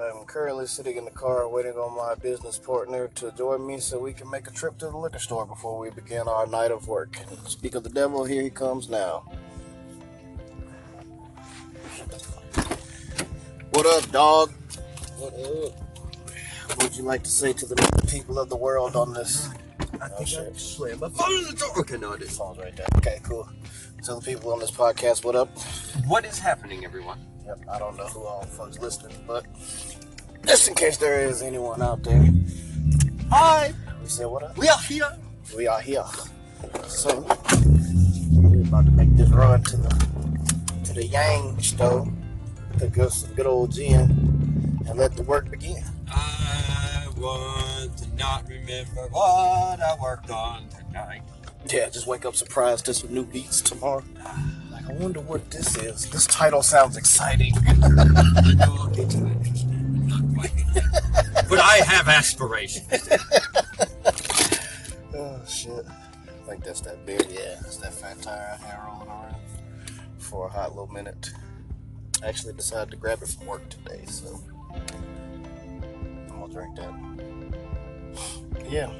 I'm currently sitting in the car waiting on my business partner to join me so we can make a trip to the liquor store before we begin our night of work. Speak of the devil, here he comes now. What up, dog? What up? What would you like to say to the people of the world on this? I think I slammed my phone in the door. Okay, no, I didn't. Phone's right there. Okay, cool. Tell the people on this podcast what up. What is happening, everyone? I don't know who all the fuck's listening, but just in case there is anyone out there. Hi! We said what up? We are here! We are here. So, we're about to make this run to the Yang store, pick up some good old gin, and let the work begin. I want to not remember what I worked on tonight. Yeah, just wake up surprised to some new beats tomorrow. I wonder what this is. This title sounds exciting. I know I'll get to it. Not quite. But I have aspirations. Oh, shit. I think that's that beer. Yeah, that's that fat tire I had rolling around for a hot little minute. I actually decided to grab it from work today, so I'm going to drink that. Yeah.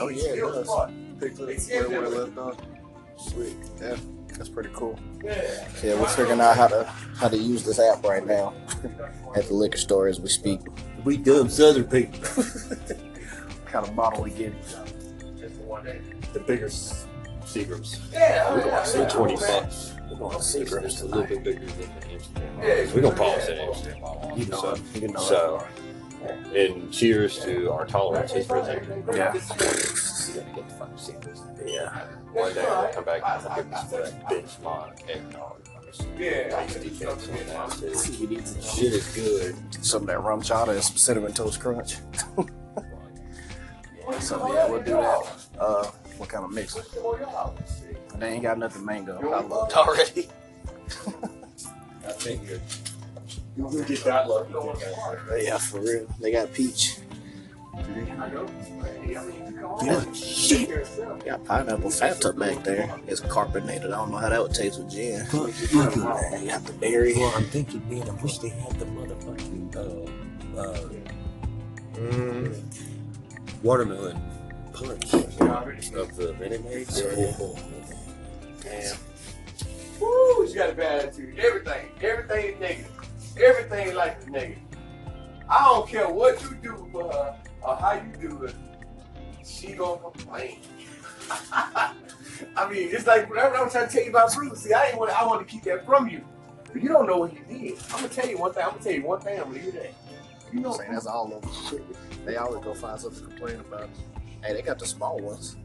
Oh, yeah, it does. It's where we left off. Sweet. Yeah, that's pretty cool. Yeah, we're figuring out how to use this app right now at the liquor store as we speak. We dumb Southern people. Kind of model again. The bigger Seagram's. Yeah, we're going to see $20. We're going to see Seagram's a little bit bigger than the Amsterdam. Yeah, we're going to pause at Amsterdam. You know. And cheers to our tolerances for that. Yeah. Yeah. One day I'll come back and give us that bitch mod eggnog. Yeah. Shit is good. Some of that rum chata and some cinnamon toast crunch. So yeah, we'll do that. What kind of mix? They ain't got nothing mango. I loved it already. I think you're. You will get that lucky. Yeah, for real. They got peach. Yeah. Shit. Got pineapple fanta back there. It's carbonated. I don't know how that would taste with gin. You got the berry. Well, I'm thinking, man, I wish they had the motherfucking watermelon punch of the Renegades. Damn. Woo, she got a bad attitude. Everything is negative. Everything in life is negative. I don't care what you do for her or how you do it, she gonna complain. I mean, it's like whatever I'm trying to tell you about Bruce. See, I want to keep that from you. But you don't know what he did. I'm gonna tell you one thing. I'm gonna leave that. You know, that's all of them. They always go find something to complain about. Hey, they got the small ones.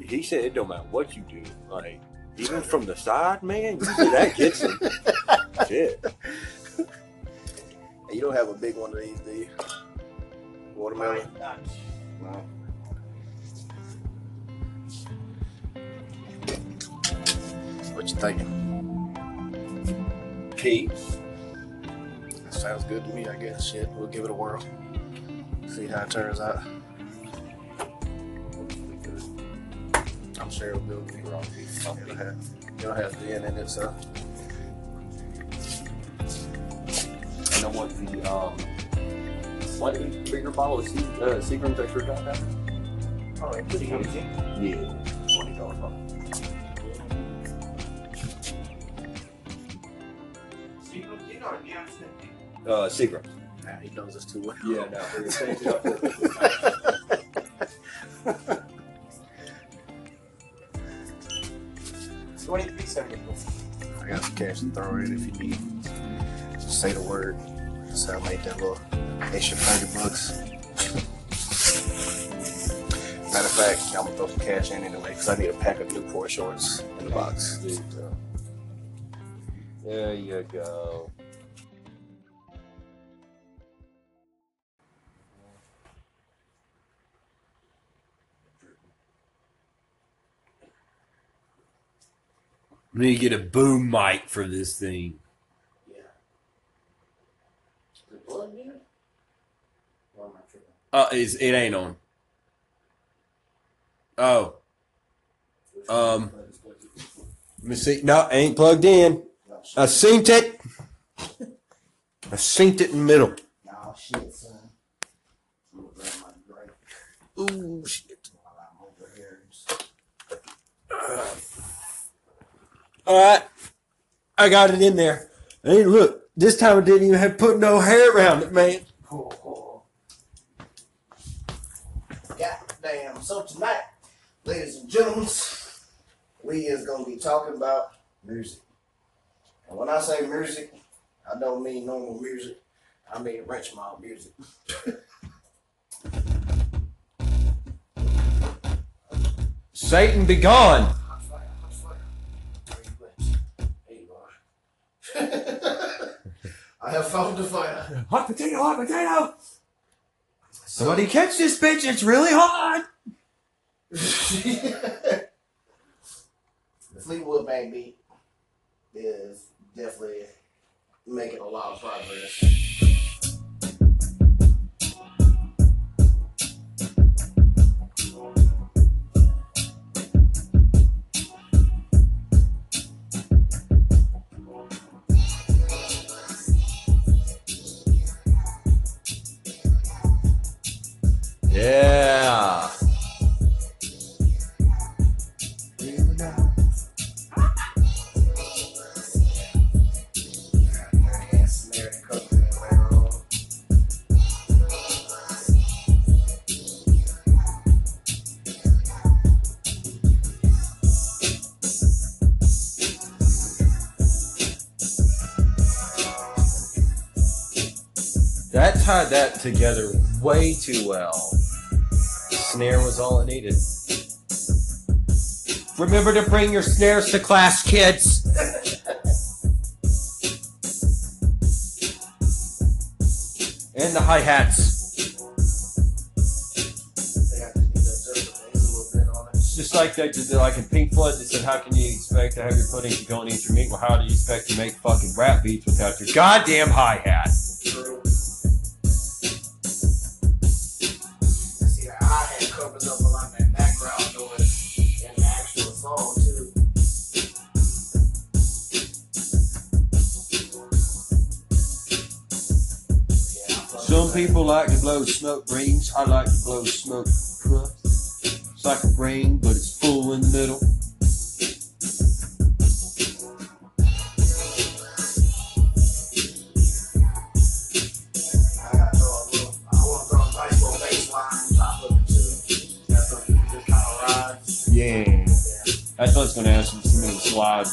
He said it don't matter what you do, like even from the side, man. That gets him. Shit. You don't have a big one of these, do you? Watermelon? No. What you thinking? Peas. That sounds good to me, I guess. Shit, we'll give it a whirl. See how it turns out. I'm sure it'll do me wrong. It'll have gin in it, so. I want the what is bigger bottle of Seagram's extra dry pepper? All right, $20. Yeah, $20 bottle. Seagram's gin or Amsterdam? Seagram's. Nah, he knows us too well. Yeah, no, we're gonna change it up. 23 seconds. I got some cash to throw in if you need. Say the word. So I made that little extra $30. Matter of fact, I'm gonna throw some cash in anyway because I need a pack of Newport shorts in the box. There you go. I need to get a boom mic for this thing. It ain't on. Oh. Let me see. No, it ain't plugged in. I synced it. I synced it in the middle. Oh, shit, son. I'm gonna grab my drink. Ooh, shit. Alright. I got it in there. Hey, look. This time I didn't even have put no hair around it, man. God damn. So tonight, ladies and gentlemen, we is going to be talking about music. And when I say music, I don't mean normal music. I mean Rich Maw music. Satan be gone. I have found the fire. Hot potato, hot potato! Somebody catch this bitch, it's really hot! The Fleetwood Mac beat is definitely making a lot of progress. Yeah. That tied that together way too well. Snare was all it needed. Remember to bring your snares to class, kids. And the hi-hats. It's just like they did, like in Pink Floyd. They said, "How can you expect to have your pudding if you don't eat your meat?" Well, how do you expect to make fucking rap beats without your goddamn hi-hat? Some people like to blow smoke rings. I like to blow smoke puffs. It's like a ring, but it's full in the middle. I want to throw a nice little bass line on top of it too. That's what you just kind of ride. Yeah. That's what's going to ask you to make a slide.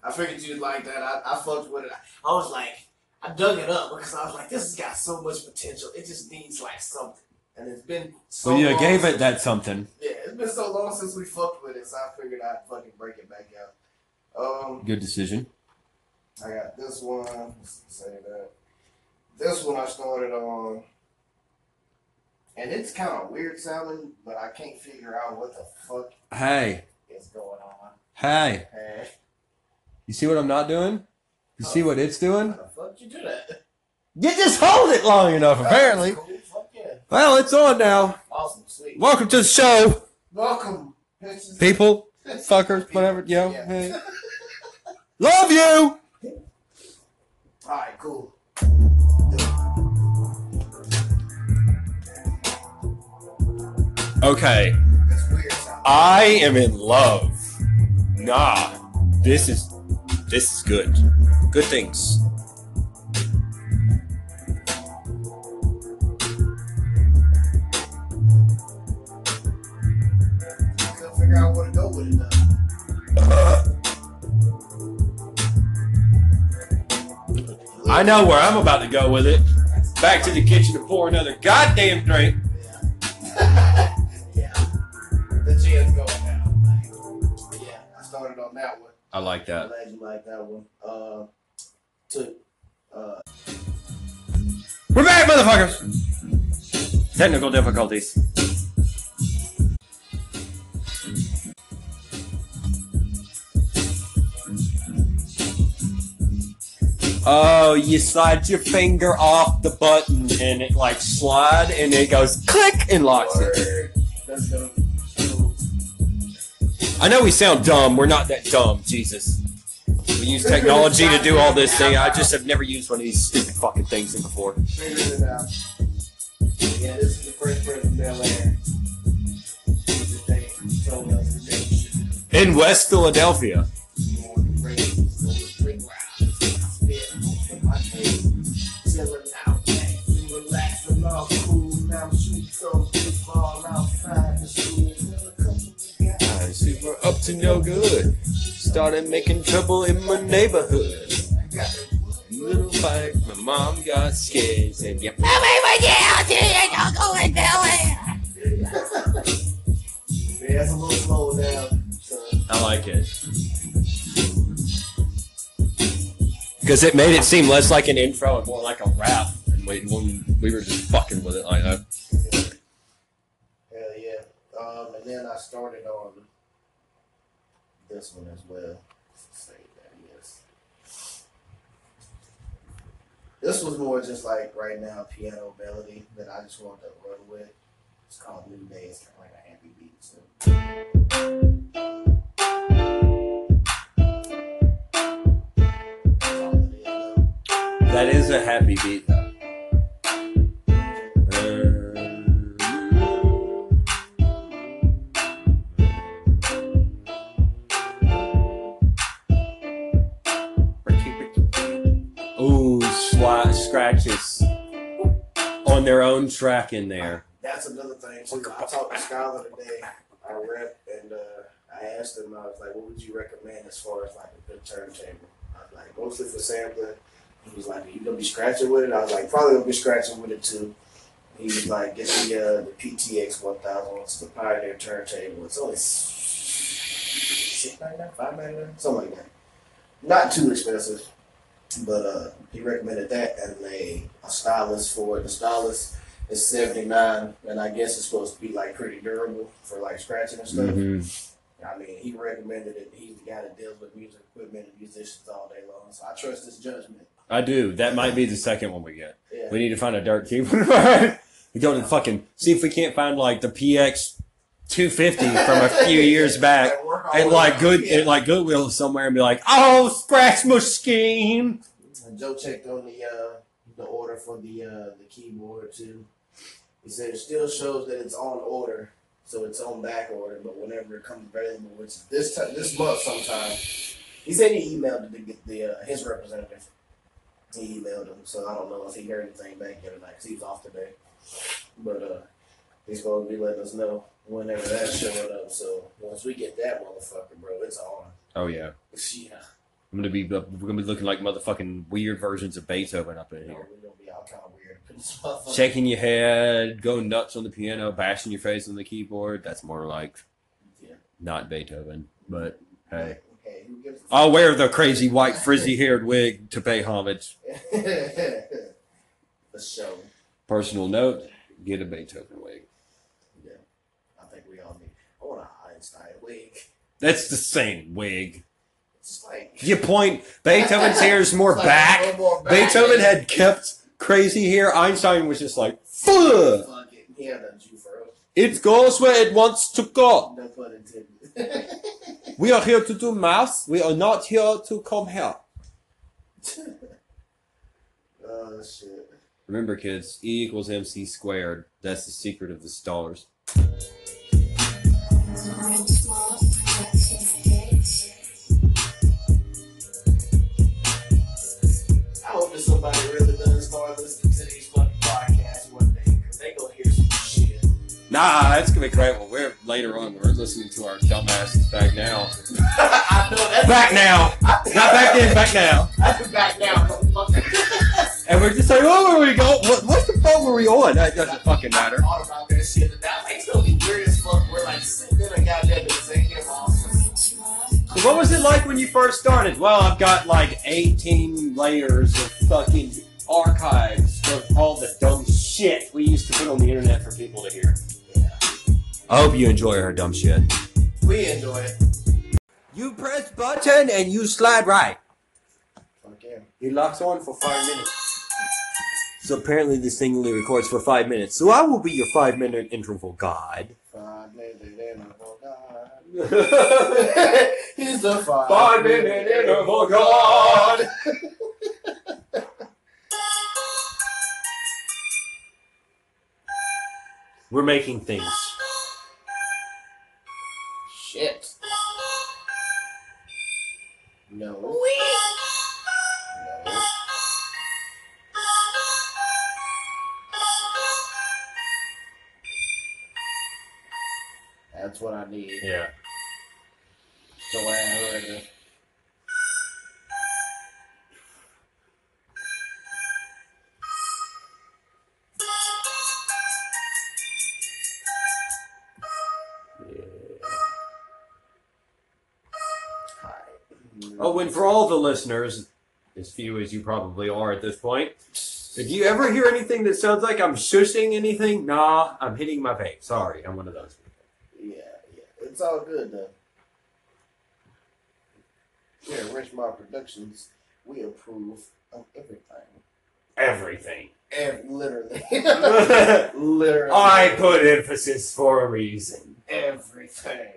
I figured you'd like that. I fucked with it. I was like, I dug it up because I was like, this has got so much potential. It just needs like something. And it's been so long. Well, you gave it that something. Yeah, it's been so long since we fucked with it, so I figured I'd fucking break it back out. Good decision. I got this one. Let's say that. This one I started on. And it's kind of weird sounding, but I can't figure out what the fuck is going on. Hey. You see what I'm not doing? You see what it's doing? How the fuck did you do that? You just hold it long enough, apparently. Cool. Fuck yeah. Well, it's on now. Awesome, sweet. Welcome to the show. Welcome. People, fuckers, whatever. Yo, yeah. Hey. Love you! Alright, cool. Okay. That's weird sound. I am in love. Nah. This is good. Good things. I couldn't figure out where to go with it though. I know where I'm about to go with it. Back to the kitchen to pour another goddamn drink. Yeah. Yeah. The gin's going down. Yeah, I started on that one. I like that. I'm glad you like that one. We're back, motherfuckers! Technical difficulties. Oh, you slide your finger off the button and it like slide and it goes click and locks it. That's dope. I know we sound dumb. We're not that dumb, Jesus. We use technology to do all this thing. I just have never used one of these stupid fucking things before. Figured it out. Yeah, this is the first person Bel Air. In West Philadelphia. We're up to no good. Started making trouble in my neighborhood. Little fight, my mom got scared. Said, "Yep, tell me when you're out here, you're going nowhere." Yeah, that's a little slow down. I like it because it made it seem less like an intro and more like a rap. And we were just fucking with it like that. Hell yeah! And then I started on this one as well. Save that, yes. This was more just like right now piano melody that I just wanted to run with. It's called New Day. It's kind of like a happy beat too. That is a happy beat though. Scratches on their own track in there. That's another thing too. I talked to Skylar today. I rep and I asked him, I was like, what would you recommend as far as like a good turntable? I was like, mostly for sampling. He was like, are you gonna be scratching with it? I was like, probably gonna be scratching with it too. He was like, get the PTX 1000. It's the Pioneer turntable. It's only $699, $599, something like that. Not too expensive. But he recommended that and a stylus for it. The stylus is $79, and I guess it's supposed to be like pretty durable for like scratching and stuff. Mm-hmm. I mean, he recommended it. He's the guy that deals with music equipment and musicians all day long, so I trust his judgment. I do. That might be the second one we get. Yeah. We need to find a dirt keyboard. We go to fucking see if we can't find like the PX 250 from a few years back, and like Goodwill somewhere, and be like, oh, scratch machine. Joe checked on the order for the keyboard too. He said it still shows that it's on order, so it's on back order. But whenever it comes available, which is this month sometime, he said he emailed it to get his representative. He emailed him, so I don't know if he heard anything back yet or not. Cause he's off today, but he's going to be letting us know whenever that's showing up. So once we get that motherfucker, bro, it's on. Oh yeah. Yeah. We're gonna be looking like motherfucking weird versions of Beethoven up in here. We're gonna be all kind of weird. Shaking your head, going nuts on the piano, bashing your face on the keyboard. That's more like, yeah, not Beethoven, but hey. Okay, I'll wear the crazy white frizzy-haired wig to pay homage. For sure. Personal note: get a Beethoven wig. I want an Einstein wig. That's the same wig. It's like, you point, Beethoven's hair is more, like back. More back. Beethoven had kept crazy hair. Einstein was just like, fuck. Yeah, it goes where it wants to go. No pun intended. We are here to do math. We are not here to come here. Oh, shit. Remember, kids, E=mc². That's the secret of the stars. I hope that somebody really does start listening to these fucking podcasts one day, because they gonna hear some shit. Nah, that's gonna be great. Well, later on we're listening to our dumbasses back now. I know that's back now. Not back then, back now. I'm back now. And we're just like, oh, where we go? What's the phone were we on? That doesn't fucking matter. I thought about that shit, and that makes me weird as fuck. We're like sitting in a goddamn executive office. What was it like when you first started? Well, I've got like 18 layers of fucking archives of all the dumb shit we used to put on the internet for people to hear. Yeah. I hope you enjoy her dumb shit. We enjoy it. You press button and you slide right. Fuck yeah. He locks on for 5 minutes. So apparently this thing only records for 5 minutes. So I will be your 5-minute interval god. 5 minute interval God. He's a 5 minute interval God. We're making things. Shit. No. No. That's what I need. Yeah. So I heard it. Oh, and for all the listeners, as few as you probably are at this point, if you ever hear anything that sounds like I'm shushing anything, nah, I'm hitting my vape. Sorry, I'm one of those people. Yeah, yeah. It's all good, though. Here at Rich Maw Productions, we approve of everything. Everything. Literally. Literally. I put emphasis for a reason. Everything.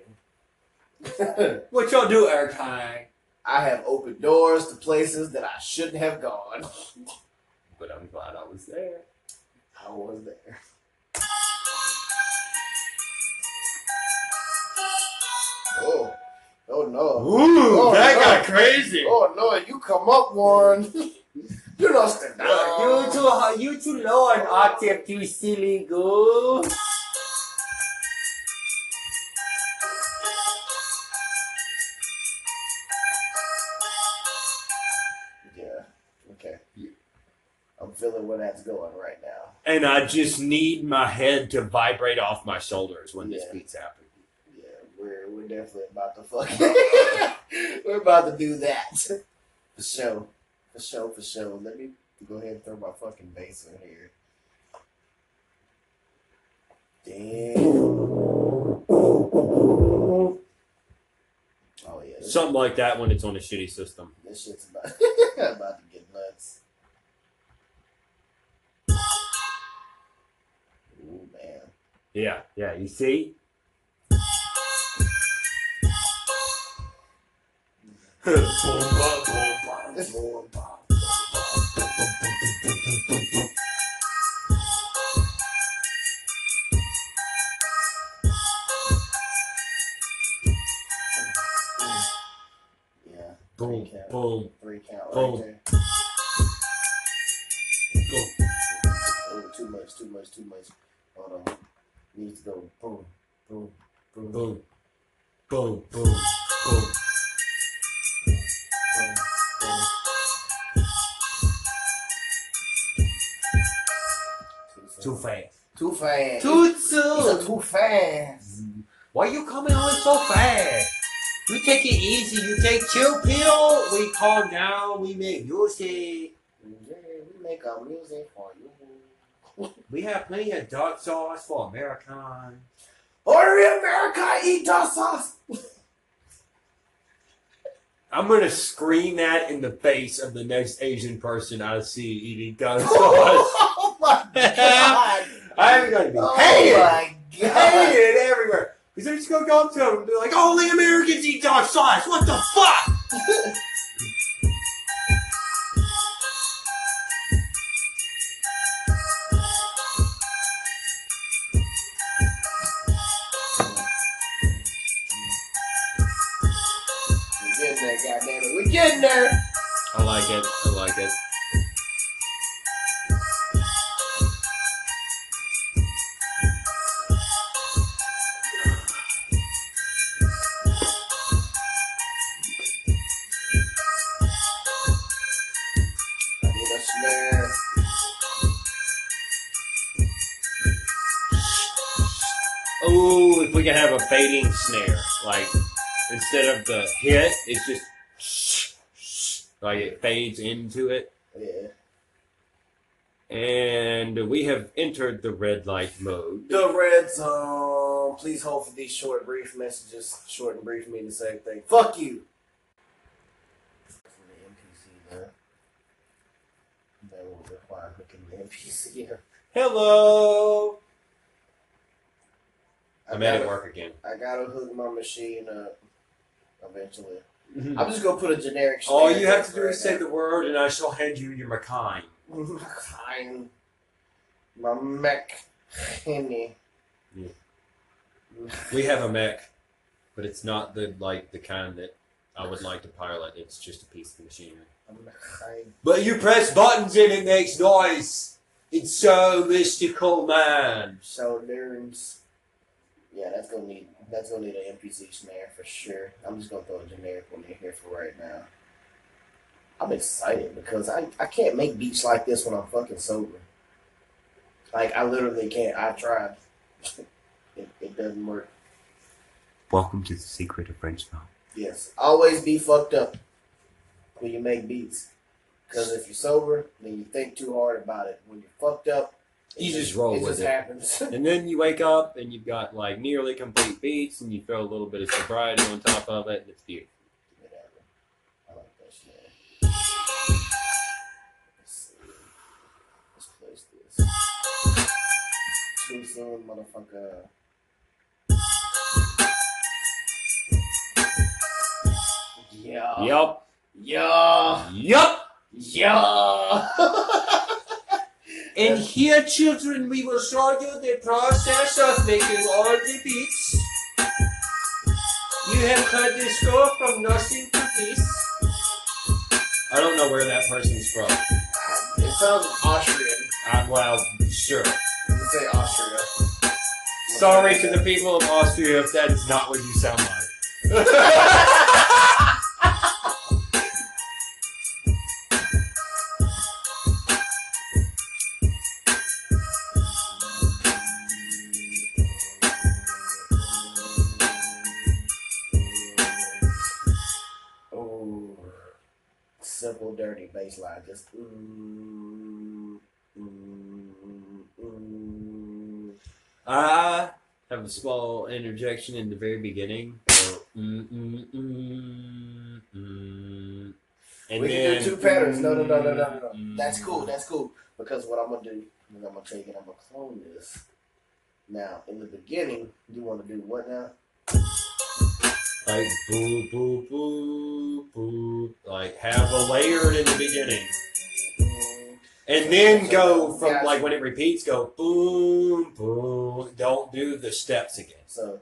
What y'all do, Eric? Hi. I have opened doors to places that I shouldn't have gone. But I'm glad I was there. I was there. Oh. Oh, no. Ooh, oh, that no. Got crazy. Oh, no. You come up one. You lost it. You too low on octave, you silly girl. Feeling where that's going right now, and I just need my head to vibrate off my shoulders when this beat's happening. Yeah, we're definitely about to fucking we're about to do that for sure, for sure, for sure. Let me go ahead and throw my fucking bass in here. Damn. Oh yeah, something like that when it's on a shitty system. This shit's about to get nuts. Ooh, man. Yeah, yeah, you see? Yeah. Boom, boom, 3 count right there. Go. Oh, too much, too much, too much. Hold on. Needs to go boom, boom, boom, boom, boom, boom, boom, boom, boom. Too fast. Too fast. Too soon. Too fast. Why you coming on so fast? You take it easy. You take chill pill. We calm down. We make music. Yeah, we make our music for you. We have plenty of dark sauce for American. Order American, eat dark sauce! I'm going to scream that in the face of the next Asian person I see eating dark sauce. Oh my God! I'm going to be hated! Oh my God! Hated everywhere! Because they're just going to go up to them and be like, only Americans eat dark sauce! What the fuck? Getting there. I like it. I like it. I need a snare. Oh, if we could have a fading snare, like instead of the hit, it's just. Like it fades into it. Yeah. And we have entered the red light mode. The red zone. Please hold for these short, brief messages. Short and brief mean the same thing. Fuck you. The NPC, that will require hooking the NPC here. Hello. I'm at work again. I gotta hook my machine up eventually. Mm-hmm. I'm just gonna put a generic. All you have to do is say the word, and I shall hand you your McKine. McKine. My mech. Yeah. We have a mech, but it's not the the kind that I would like to pilot. It's just a piece of machinery. But you press buttons and it makes noise. It's so mystical, man. So nerds. Yeah, that's gonna need an MPC snare for sure. I'm just gonna throw a generic one in here for right now. I'm excited because I can't make beats like this when I'm fucking sober. Like I literally can't. I tried. It doesn't work. Welcome to the secret of Rich Maw. Yes. Always be fucked up when you make beats. Because if you're sober, then you think too hard about it. When you're fucked up, you just roll with it. It just happens. And then you wake up and you've got like nearly complete beats and you throw a little bit of sobriety on top of it and it's beautiful. Whatever. I like that shit. Let's see. Let's close this. Too soon, motherfucker. Yeah. Yup. Yeah. Yup. Yeah. And here, children, we will show you the process of making all the beats. You have heard this go from nothing to this. I don't know where that person's from. It sounds Austrian. Well, sure. Let's say Austria. Sorry to the people of Austria if that is not what you sound like. Dirty bass line, just I have a small interjection in the very beginning. So, And we can do two patterns. No. That's cool. That's cool. Because what I'm gonna do is I'm gonna take it. I'm gonna clone this. Now, in the beginning, you want to do what now? Like boo boo boo boo, like have a layered in the beginning, and then go from like when it repeats, go boom boom. Don't do the steps again. So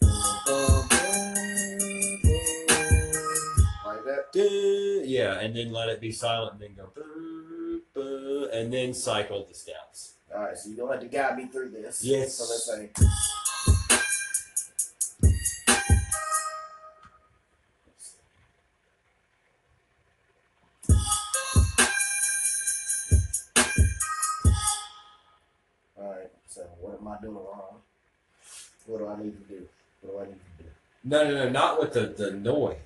like that. Yeah, and then let it be silent, and then go boom boom, and then cycle the steps. All right, so you don't have to guide me through this. Yes. So let's say. What do I need to do? No, not with the noise.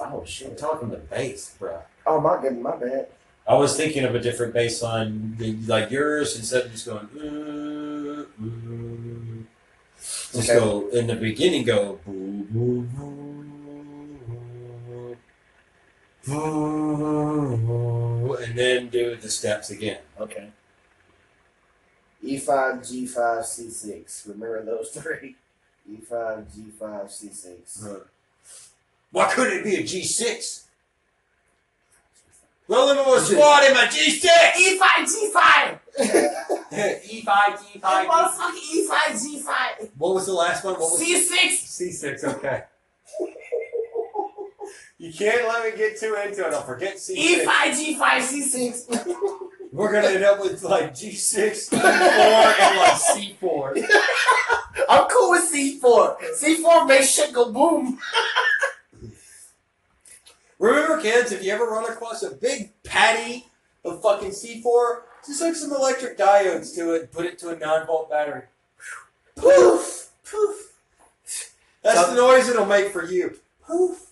Oh shit! I'm talking the bass, bro. Oh my goodness, my bad. I was thinking of a different bass line, like yours, instead of just going. Just go in the beginning. Go. And then do the steps again. Okay. E5, G5, C6. Remember those three. E5, G5, C6. Huh. Why couldn't it be a G6? Rolling on a squad in my G6! E5, G5! E5, G5. Motherfucking E5, G5! What was the last one? What was C6! C6, okay. You can't let me get too into it. I'll forget C6. E5, G5, C6. We're going to end up with like G6, E4, and like C4. I'm cool with C4. C4 makes shit go boom. Remember, kids, if you ever run across a big patty of fucking C4, just hook some electric diodes to it and put it to a 9-volt battery. Poof! Poof! That's the noise it'll make for you. Poof!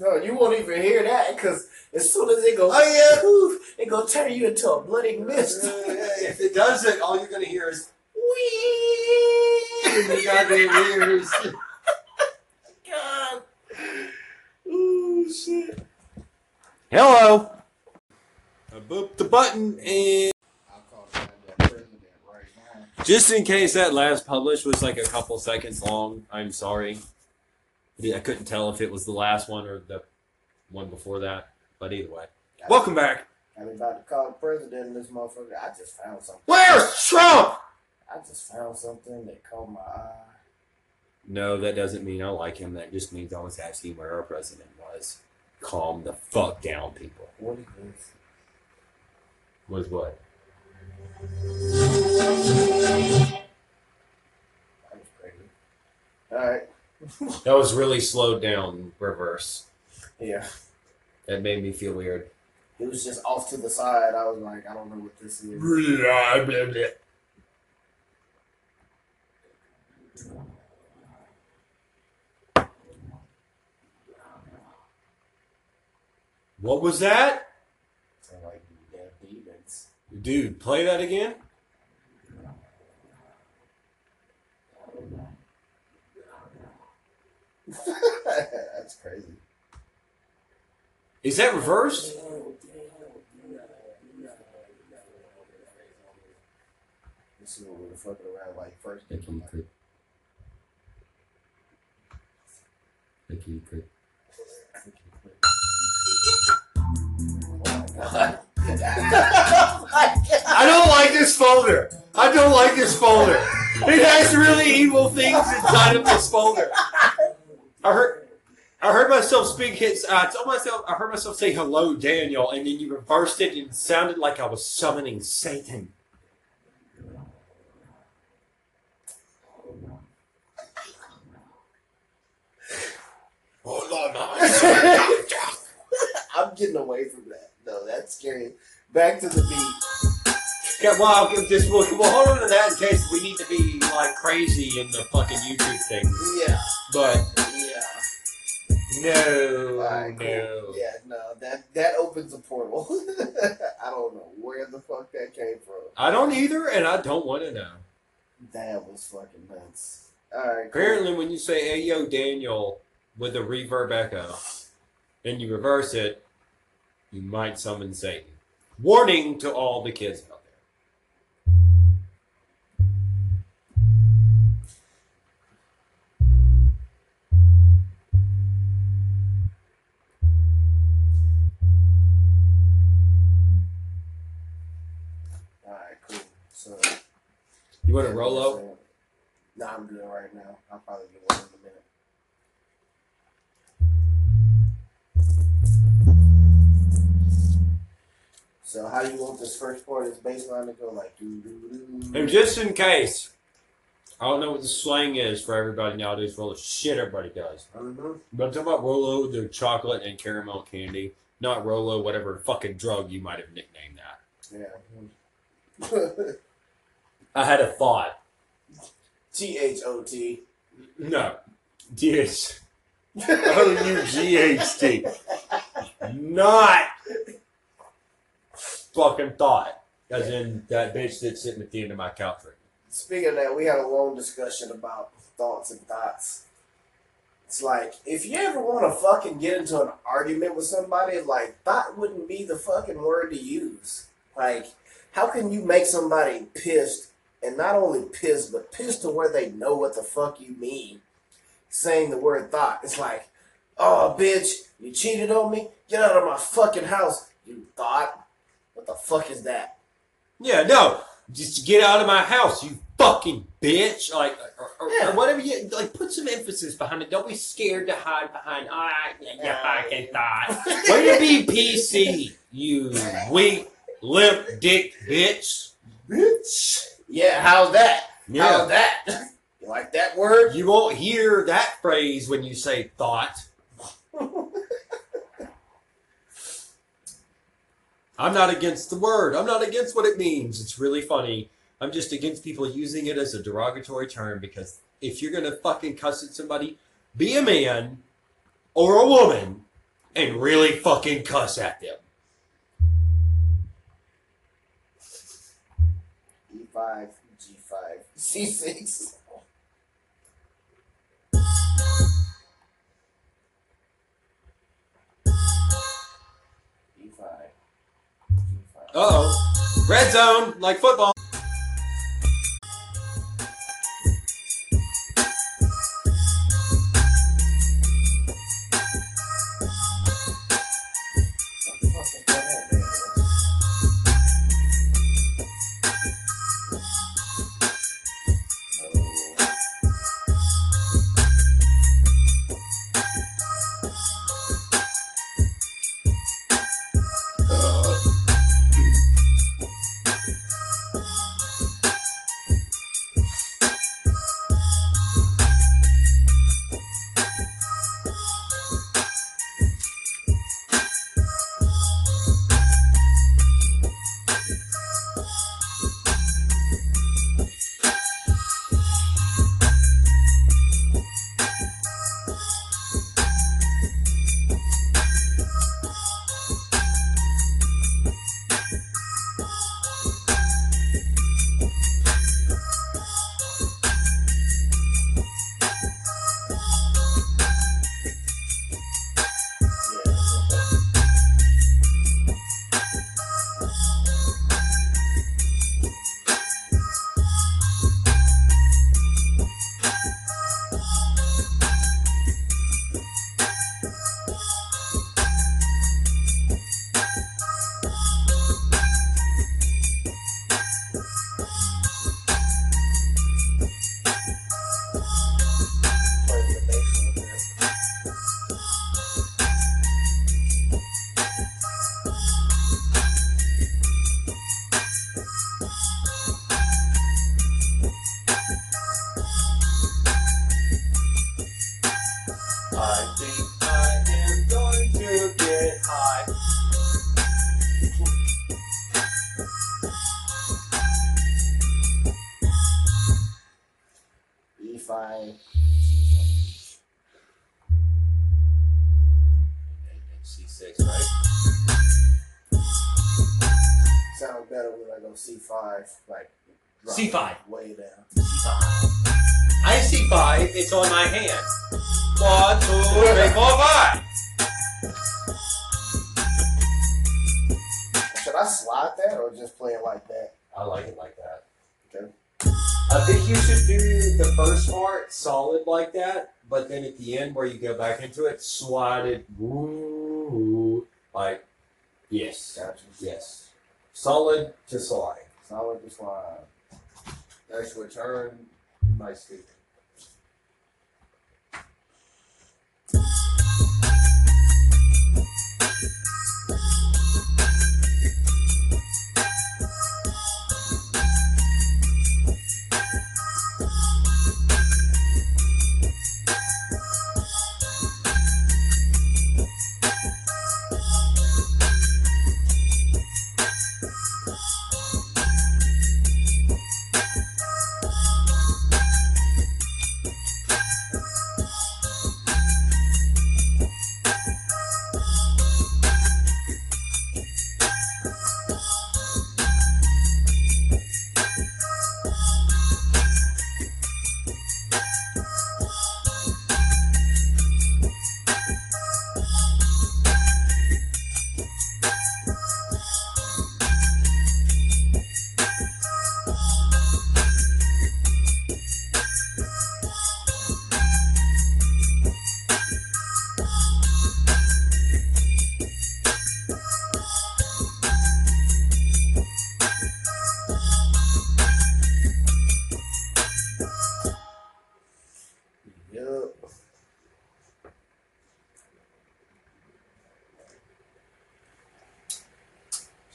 No, you won't even hear that because as soon as it goes, oh yeah, poof, it gonna turn you into a bloody mist. If it doesn't, all you're gonna hear is wee in the goddamn ears. God. Ooh shit. Hello. I booped the button and I'll call the president right now. Just in case that last publish was like a couple seconds long, I'm sorry. I couldn't tell if it was the last one or the one before that. But either way, welcome back. I'm about to call the president in this motherfucker. I just found something. Where's Trump? I just found something that caught my eye. No, that doesn't mean I like him. That just means I was asking where our president was. Calm the fuck down, people. What is this? Was what? That was crazy. All right. That was really slowed down reverse. Yeah. That made me feel weird. It was just off to the side. I was like, I don't know what this is. Blah, blah, blah. What was that? Dude, play that again? That's crazy. Is that reversed? This is what we were fucking around like first. They keep it. I don't like this folder. I don't like this folder. It has really evil things inside of this folder. I heard myself speak hits. I heard myself say hello, Daniel, and then you reversed it and it sounded like I was summoning Satan. Oh Lord, no. I'm getting away from that. No, that's scary. Back to the beat. Yeah, well, I'll give this. We'll hold on to that in case we need to be like crazy in the fucking YouTube thing. Yeah. But yeah. No. Right, cool. No. Yeah. No. That opens a portal. I don't know where the fuck that came from. I don't either, and I don't want to know. That was fucking nuts. All right. Cool. Apparently, when you say "Hey yo, Daniel" with a reverb echo, and you reverse it, you might summon Satan. Warning to all the kids out there. All right, cool. So, you want a Rolo? No, I'm good right now. I'll probably do one in a minute. So how do you want this first part of this bass line to go, like, doo doo doo? And just in case, I don't know what the slang is for everybody nowadays for all the shit everybody does. I don't know. But I'm talking about Rolo, the chocolate and caramel candy, not Rolo, whatever fucking drug you might have nicknamed that. Yeah. I had a thought. T-H-O-T. No. T-H-O-U-G-H-T. Not... fucking thought, as in that bitch that's sitting at the end of my couch right now. Speaking of that, we had a long discussion about thoughts and thoughts. It's like, if you ever want to fucking get into an argument with somebody, like, thought wouldn't be the fucking word to use. Like, how can you make somebody pissed, and not only pissed, but pissed to where they know what the fuck you mean, saying the word thought? It's like, oh, bitch, you cheated on me? Get out of my fucking house, you thought. What the fuck is that? Yeah, no. Just get out of my house, you fucking bitch. Like, or whatever you, like, put some emphasis behind it. Don't be scared to hide behind, all right, you fucking thought. Way to be PC, you weak lip dick bitch. Bitch. Yeah, how's that? Yeah. How's that? You like that word? You won't hear that phrase when you say thought. I'm not against the word. I'm not against what it means. It's really funny. I'm just against people using it as a derogatory term because if you're going to fucking cuss at somebody, be a man or a woman and really fucking cuss at them. E5, G5, C6. Uh-oh. Red zone, like football. C6, right? Sound better with like on C5, like C5 way down. C5. I C5. It's on my hand. 1, 2, 3, 4, 5. Should I slide that or just play it like that? I like it like that. Okay. I think you should do the first part solid like that, but then at the end where you go back into it, slide it. Woo, like yes, gotcha. Yes. Solid to slide. Solid to slide. Next return, my sleep.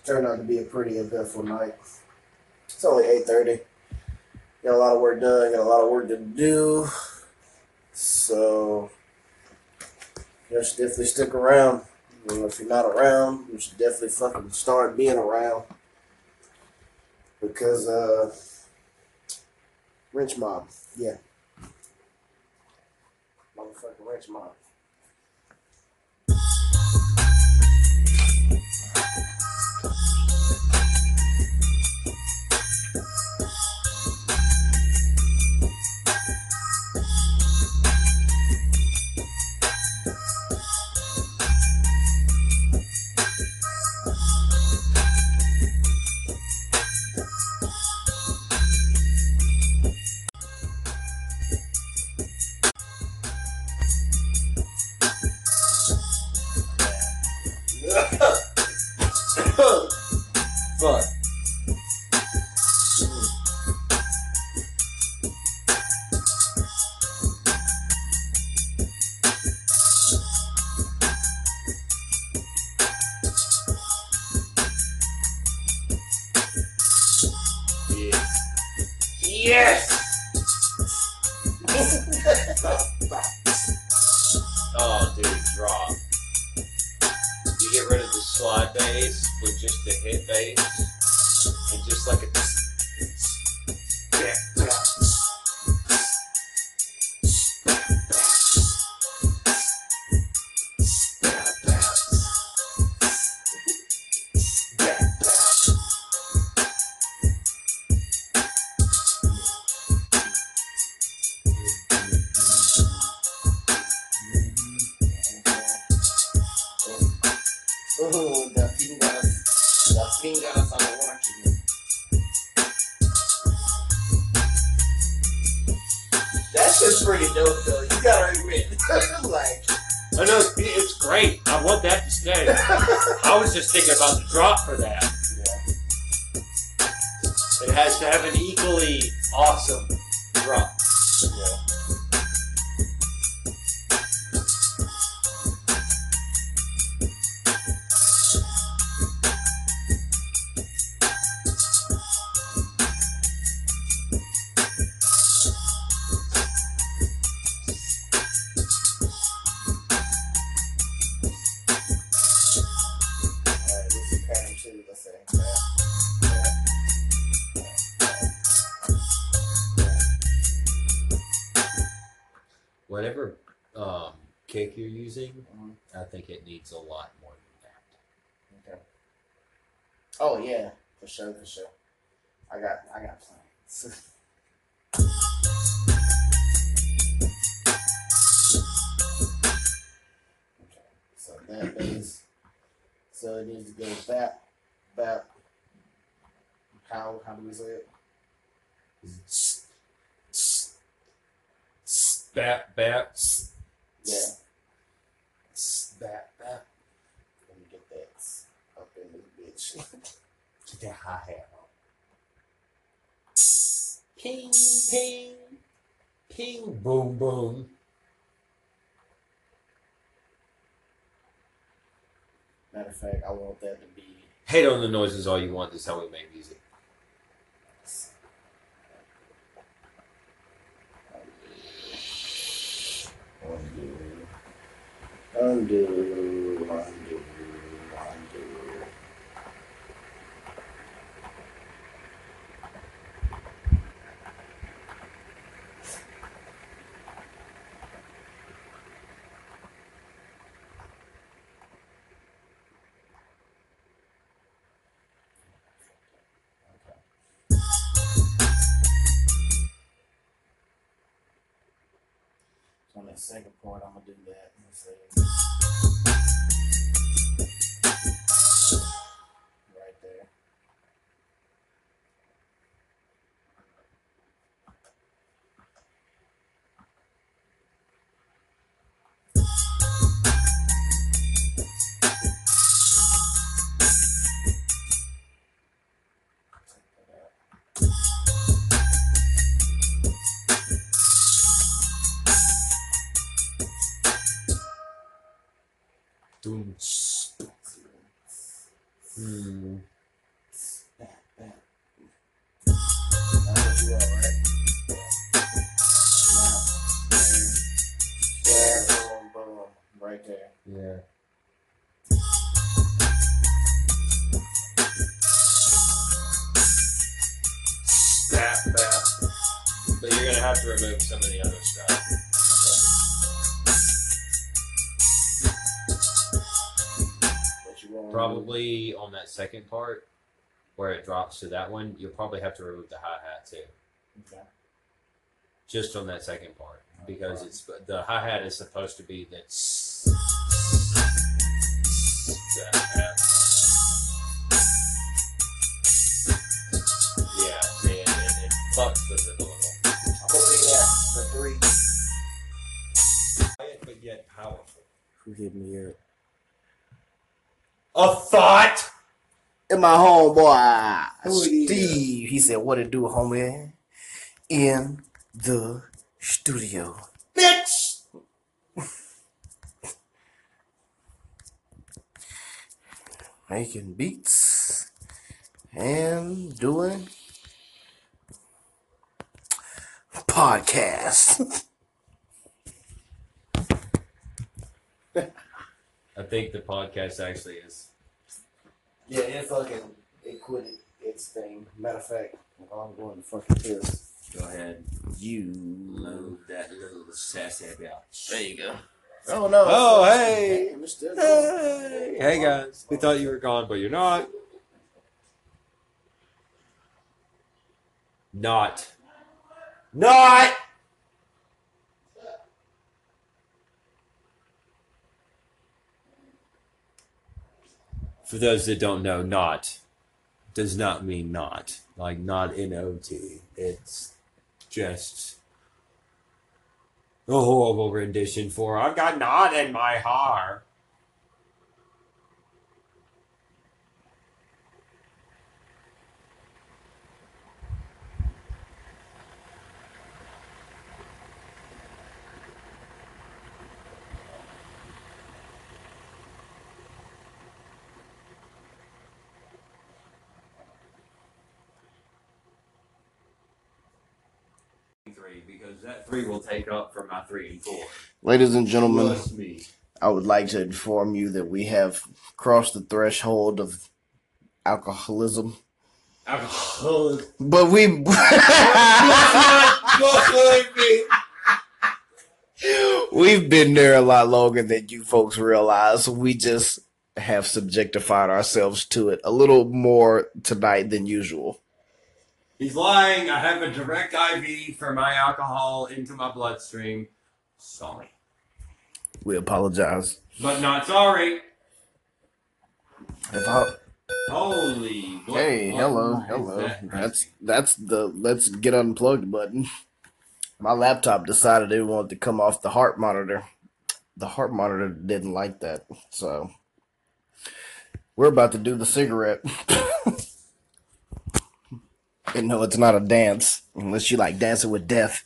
Turned out to be a pretty eventful night. It's only 8:30. Got a lot of work done. Got a lot of work to do. So you should definitely stick around. You know, if you're not around, you should definitely fucking start being around, because Rich Maw, yeah, motherfucking Rich Maw. Thinking about the drop for that. Yeah. It has to have an equally awesome drop. kick you're using, I think it needs a lot more than that. Okay. Oh yeah, for sure, for sure. I got plans. Okay, so that is, so it needs to go back. How do we say it? Bap. Yeah. Bap. Let me get that up in this bitch. Get that hi-hat on. Ping, ping, ping, boom, boom. Matter of fact, I want that to be... Hate on the noises all you want, this is how we make music. Undo. On that second part, I'm gonna do that. Right there. Remove some of the other stuff. Okay. Probably on that second part, where it drops to that one, you'll probably have to remove the hi-hat too. Okay. Just on that second part, because it's the hi-hat is supposed to be that. Yeah, see, it fucks with it a little. Three. Quiet but yet powerful. Who gave me a thought? And my homeboy Steve. He said, "What it do, homie?" In the studio, bitch. Making beats and doing podcast. I think the podcast actually is. Yeah, it quit its thing. Matter of fact, I'm going to fucking piss. Go ahead. You load that little sassy bitch. There you go. Oh no. Oh hey. Hey guys. We thought you were gone, but you're not. Not. For those that don't know, not does not mean not. Like not N-O-T. It's just a horrible rendition for I've got knot in my hair. Because that 3 will take up from my 3 and 4. Ladies and gentlemen, I would like to inform you that we have crossed the threshold of alcoholism. Alcoholism. But we... We've been there a lot longer than you folks realize. We just have subjectified ourselves to it a little more tonight than usual. He's lying. I have a direct IV for my alcohol into my bloodstream. Sorry. We apologize. But not sorry. Holy. Hey, hello, hello. That's the let's get unplugged button. My laptop decided it wanted to come off the heart monitor. The heart monitor didn't like that, so we're about to do the cigarette. And no, it's not a dance unless you like dancing with death.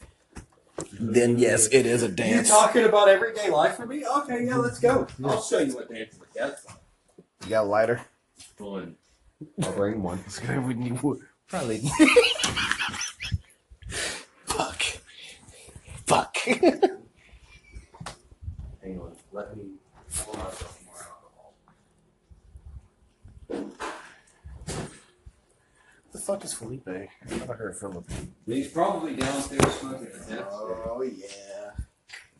Then yes, it is a dance. You talking about everyday life for me? Okay, yeah, let's go. I'll show you what dancing with death. You got a lighter? One. I'll bring one. We need wood. Probably. Fuck. Fuck. Hang on. Let me pour myself more alcohol. What the fuck is Felipe? I never heard of Philip. He's probably downstairs smoking a death stick. Oh, yeah.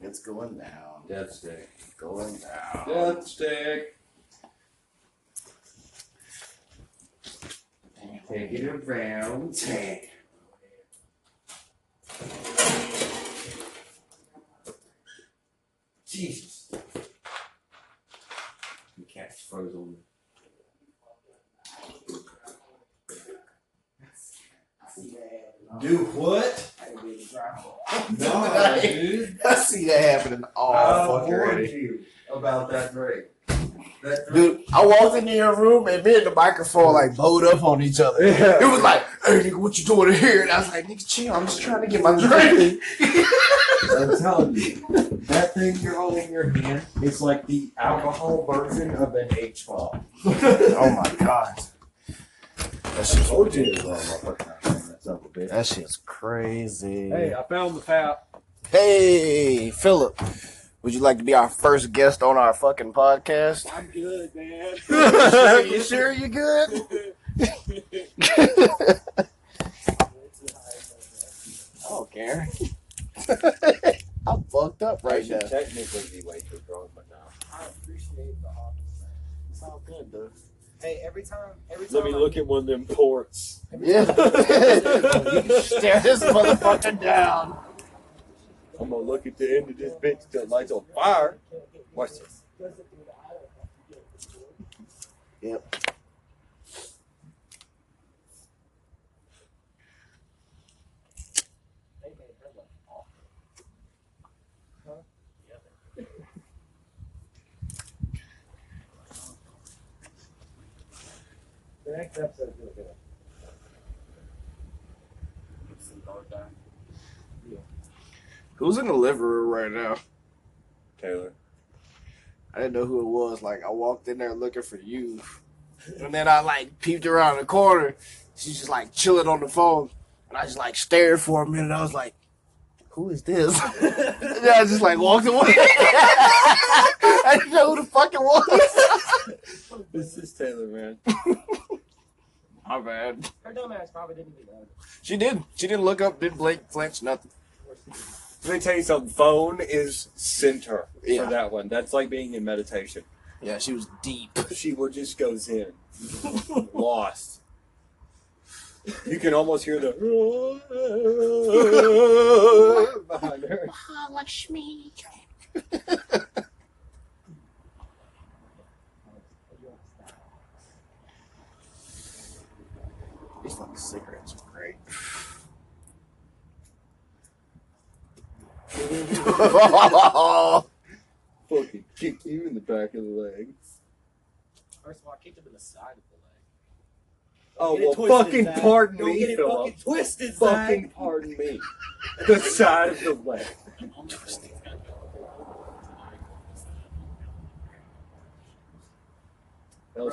It's going down. Death stick. Going down. Death stick. Take it around. Take. Jesus. The cat's frozen. Do what? No, dude. I see that happening all fucking already. I warned you about that drink. Dude, I walked into your room and me and the microphone like bowed up on each other. Yeah. It was like, hey nigga, what you doing here? And I was like, nigga, chill, I'm just trying to get my drink. I'm telling you, that thing you're holding in your hand is like the alcohol version of an H-ball. Oh my god. That shit's crazy. That shit's crazy. Hey, I found the tap. Hey, Philip. Would you like to be our first guest on our fucking podcast? I'm good, man. You sure you're good? I don't care. I'm fucked up right now. Technically be way too drunk, but no. I appreciate the offer, man. It's all good, dude. Hey, every time. Let me look at one of them ports. Yeah. You stare this motherfucker down. I'm gonna look at the end of this bitch till the light's on fire. Watch this. Yep. The next episode is really good. Who's in the living room right now? Taylor. I didn't know who it was. Like, I walked in there looking for you. And then I, like, peeped around the corner. She's just, like, chilling on the phone. And I just, like, stared for a minute. I was like, who is this? And I just, like, walked away. I didn't know who the fuck it was. This is Taylor, man. My bad. Her dumb ass probably didn't do that. She did. She didn't look up, didn't blink, flinch, nothing. Let me tell you something. Phone is center for that one. That's like being in meditation. Yeah, she was deep. She just goes in. Lost. You can almost hear the behind her. Mahalakshmi. These fucking cigarettes are great. Fucking kicked you in the back of the leg. First of all, I kicked him in the side of the leg. Oh, well, fucking pardon me, Philip. Fucking pardon me. The side of the leg.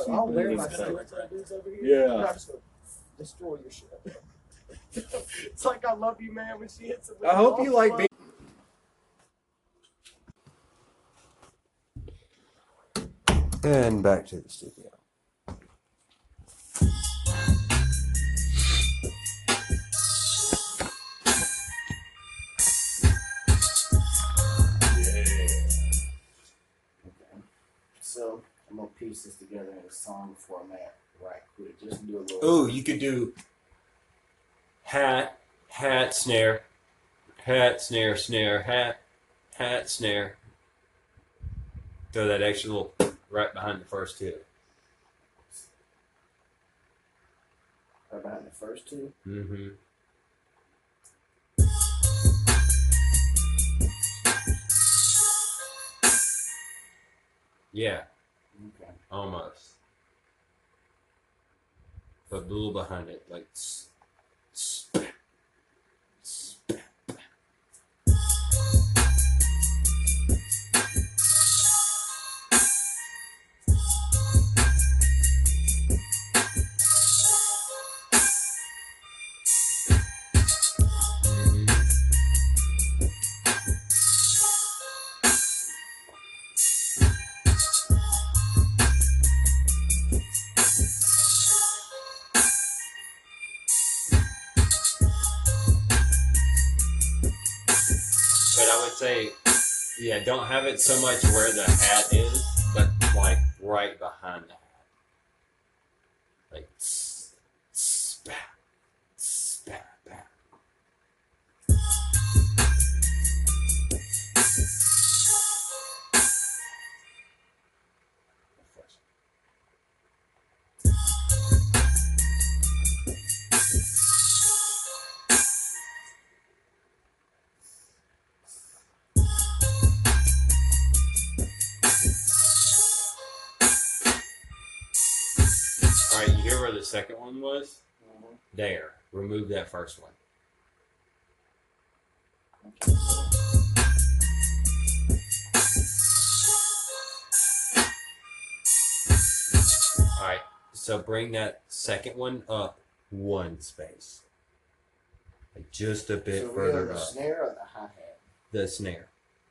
I'll wear my cigarettes like this over here. Yeah. I'm just going to destroy your shit. It's like I love you, man, when she hits it. I hope you like being. And back to the studio. piece this together in a song format, right? Could it just do a little? Oh, you could do hat, snare, snare, hat, hat, snare. Throw that extra little right behind the first two. Right behind the first two? Mm-hmm. Yeah. Okay. Almost. But a little behind it, like... Say, yeah, don't have it so much where the hat is, but like right behind the hat. Like, spat, spat, spat. The second one was there. Remove that first one. Okay. All right. So bring that second one up one space, like just a bit further up. The snare or the hi-hat? The snare.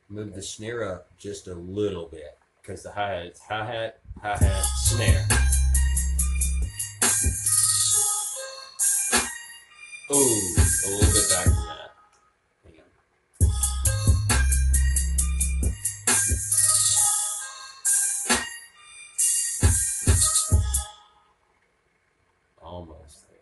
Move the snare up just a little bit because the hi-hat is hi-hat, snare. Oh, a little bit back from that. Hang on. Almost there.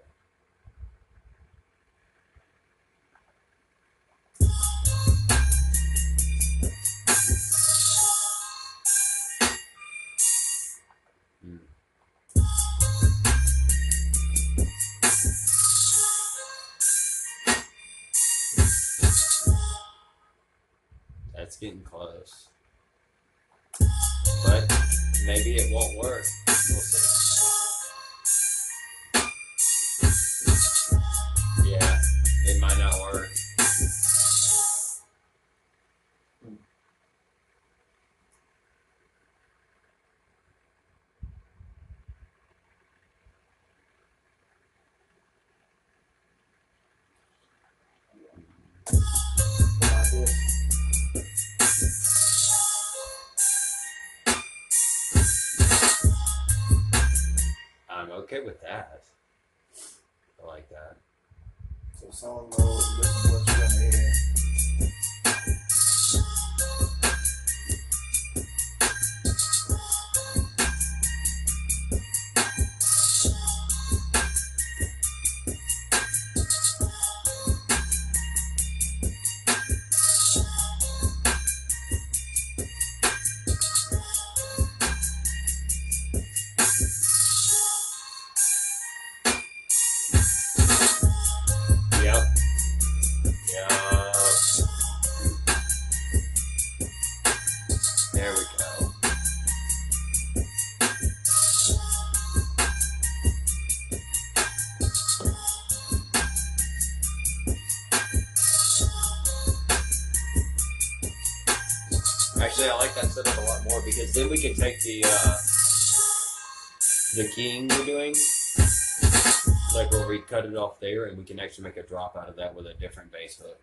It's getting close, but maybe it won't work. We'll see. Yeah, it might not work. Okay with that. I like that. So someone knows this is what you're gonna hear. Actually, I like that setup a lot more because then we can take the keying we're doing, like where we cut it off there, and we can actually make a drop out of that with a different bass hook.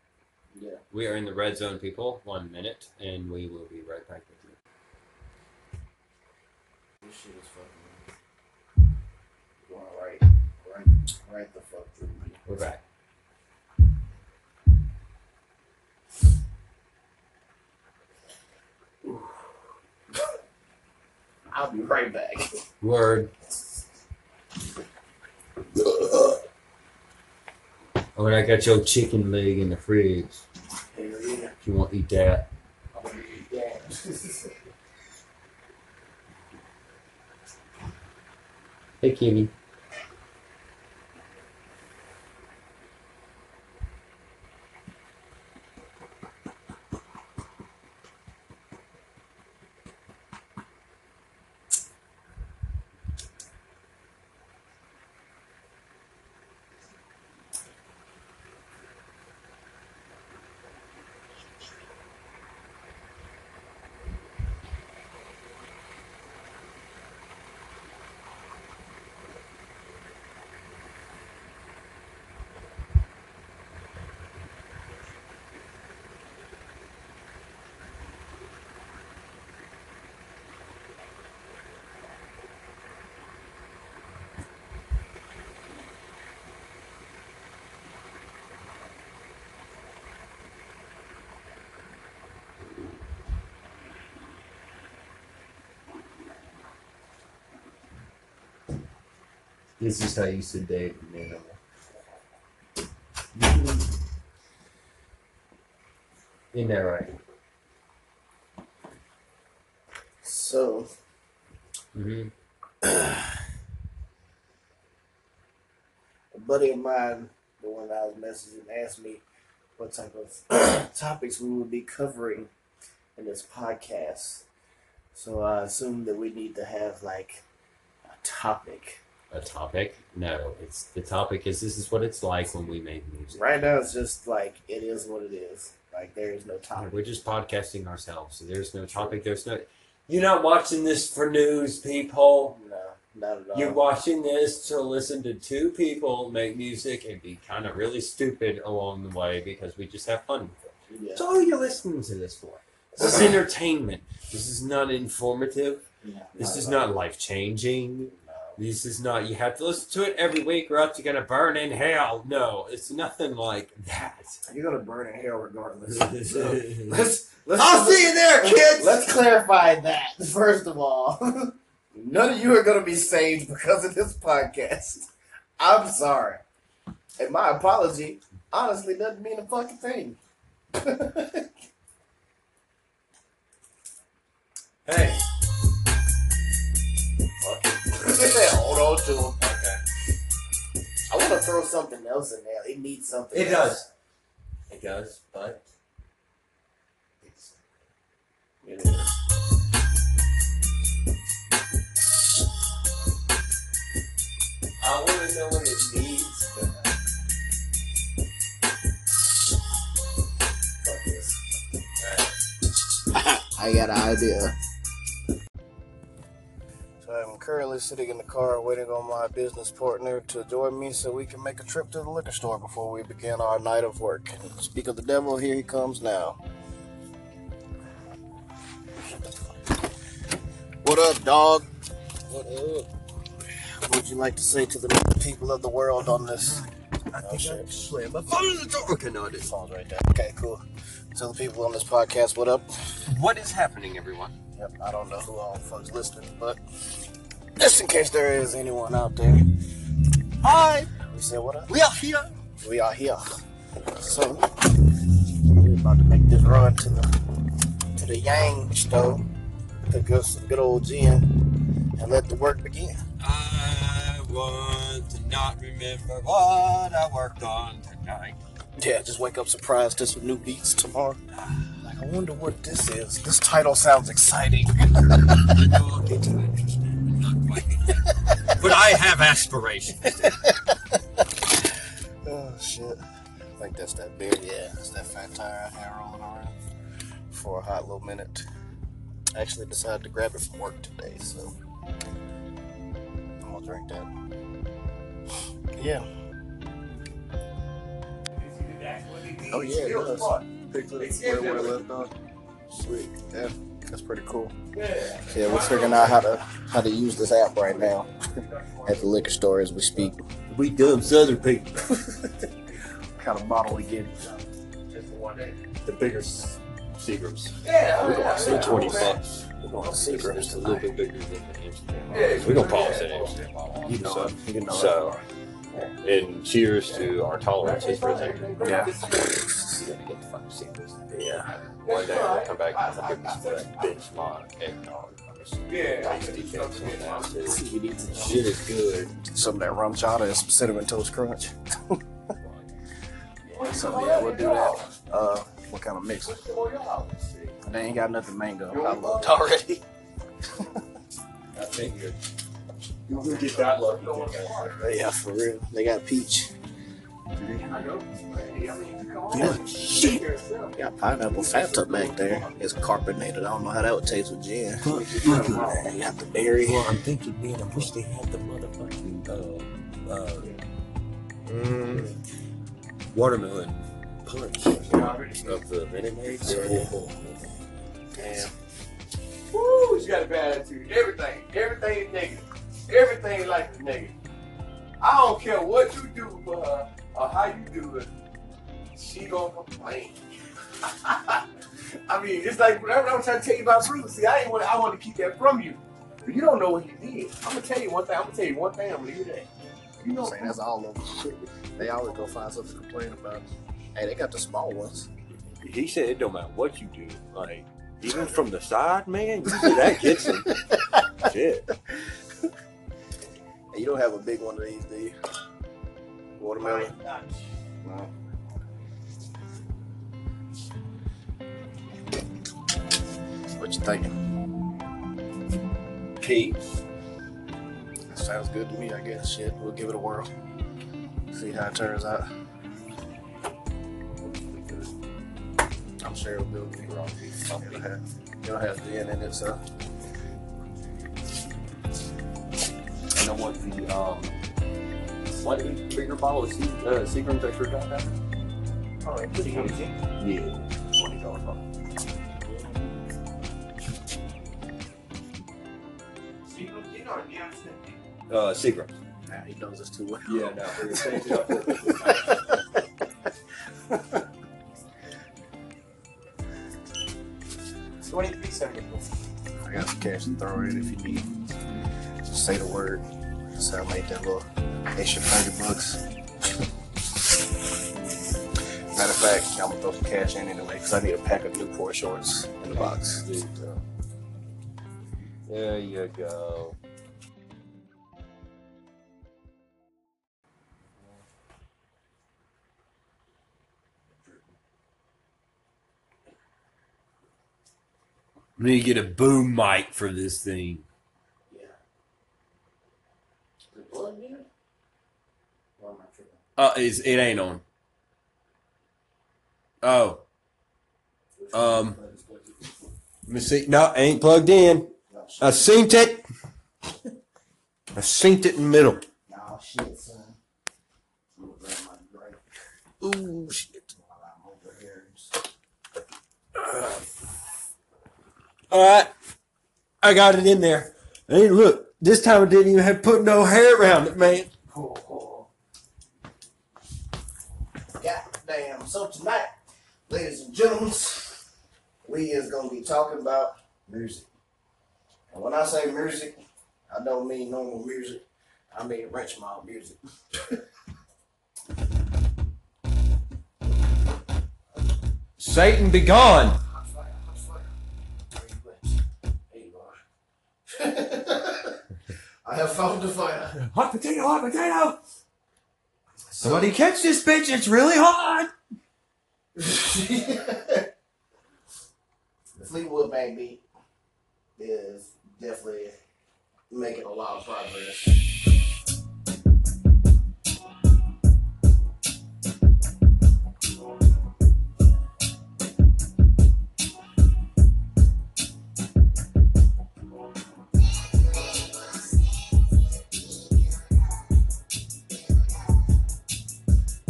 Yeah. We are in the red zone, people. 1 minute, and we will be right back with you. This shit is fucking going right the fuck through me. We're back. I'll be right back. Word. Oh, and I got your chicken leg in the fridge. Hell yeah. If you want to eat that. I want to eat that. Hey, Kimmy. This is how you sedate an animal. Isn't that right? So. Mm-hmm. A buddy of mine, the one I was messaging, asked me what type of topics we would be covering in this podcast. So I assume that we need to have like a topic. A topic? No, it's the topic is this is what it's like when we make music. Right now, it's just like it is what it is. Like there is no topic. We're just podcasting ourselves, so there's no topic. There's no. You're not watching this for news, people. No, not at all. You're watching this to listen to two people make music and be kind of really stupid along the way because we just have fun with it. Yeah. So all you're listening to this for. This is entertainment. This is not informative. Yeah, this is not life changing. This is not, you have to listen to it every week or else you're going to burn in hell. No, it's nothing like that. You're going to burn in hell regardless. So I'll see you there, kids! Let's clarify that, first of all. None of you are going to be saved because of this podcast. I'm sorry. And my apology honestly doesn't mean a fucking thing. Hey. Hold on to him. Okay. I want to throw something else in there. It needs something. It else. Does. It does, but it's. It is. I want to know what it needs. Fuck this. All right. I got an idea. I'm currently sitting in the car waiting on my business partner to join me so we can make a trip to the liquor store before we begin our night of work. Speak of the devil, here he comes now. What up, dog? What up? What would you like to say to the people of the world on this? I slammed my phone in the door. Okay, no, I didn't. Phone's right there. Okay, cool. Tell the people on this podcast, what up? What is happening, everyone? Yep, I don't know who all the fuck's listening, but just in case there is anyone out there. Hi! We said what up? We are here! We are here. So, we're about to make this run to the Yang store, pick up some good old gin, and let the work begin. I want to not remember what I worked on tonight. Yeah, just wake up surprised to some new beats tomorrow. Like, I wonder what this is. This title sounds exciting. I know I'll get to it, but not quite. But I have aspirations. Oh, shit. I think that's that beer. Yeah, that's that fat tire I had rolling around for a hot little minute. I actually decided to grab it from work today, so I'm going to drink that. Yeah. Oh yeah, it does. It's where we left off. Sweet. Yeah, that's pretty cool. Yeah, we're figuring out how to use this app right now at the liquor store as we speak. We dumb Southern people. What kind of model we get? The bigger Seagram's. Yeah, we're going to say 20 bucks. We're going to Seagram's to a little bit bigger than the Amsterdam. Yeah, we're going to pause at Amsterdam. You know, so and cheers to our tolerances for that. Yeah. Yeah. One day I'll come back and give us that bitch mod eggnog. Yeah. Shit is good. Some of that rum chata and some cinnamon toast crunch. So yeah, we'll do that. What kind of mix? They ain't got nothing mango. I loved it already. I think you're gonna get that lucky. Yeah, for real. They got peach. Yeah, shit. Got pineapple Fanta back there. It's carbonated. I don't know how that would taste with gin. You got the berry. Well, I'm thinking, man, I wish they had the motherfucking watermelon punch of the Renegades. Damn. Woo, she got a bad attitude. Everything is negative. Everything in life is negative. I don't care what you do for her or how you do it, she gonna complain. I mean, it's like whatever I'm trying to tell you about Bruce. See, I want to keep that from you. But you don't know what he did. I'm gonna leave that. You know, that's all over shit. They always go find something to complain about. Hey, they got the small ones. He said it don't matter what you do. Like, even from the side, man, that gets him. Shit. Hey, you don't have a big one of these, do you? Watermelon? No. What you thinking? Peace. Sounds good to me, I guess. Shit, we'll give it a whirl. See how it turns out. I'm sure it'll be okay. It'll have gin in it, so. And I want the, what bigger bottle of Seagram's that you're got that? All right, Seagram's. Yeah, $20 bottle. Seagram's, you know what I'm saying? Seagram. Nah, he knows us too well. Yeah, no. $23.74. I got some cash to throw in if you need. Just say the word. That's how I made that little extra $30. Matter of fact, I'm gonna throw some cash in anyway because I need a pack of Newport shorts in the box. There you go. I'm gonna get a boom mic for this thing. Yeah. Is it plugged in? Or am I tripping? It ain't on. Oh. Let me see. No, it ain't plugged in. No, I synced it. I synced it in the middle. Nah, shit, son. I'm gonna grab my drink. Ooh, shit. While I'm over here. Alright, I got it in there. Hey, look, this time I didn't even have to put no hair around it, man. Goddamn. So tonight, ladies and gentlemen, we is going to be talking about music. And when I say music, I don't mean normal music. I mean Rich Maw music. Satan be gone. I have found the fire. Hot potato, hot potato! Somebody catch this bitch, it's really hot! The Fleetwood Mac beat is definitely making a lot of progress.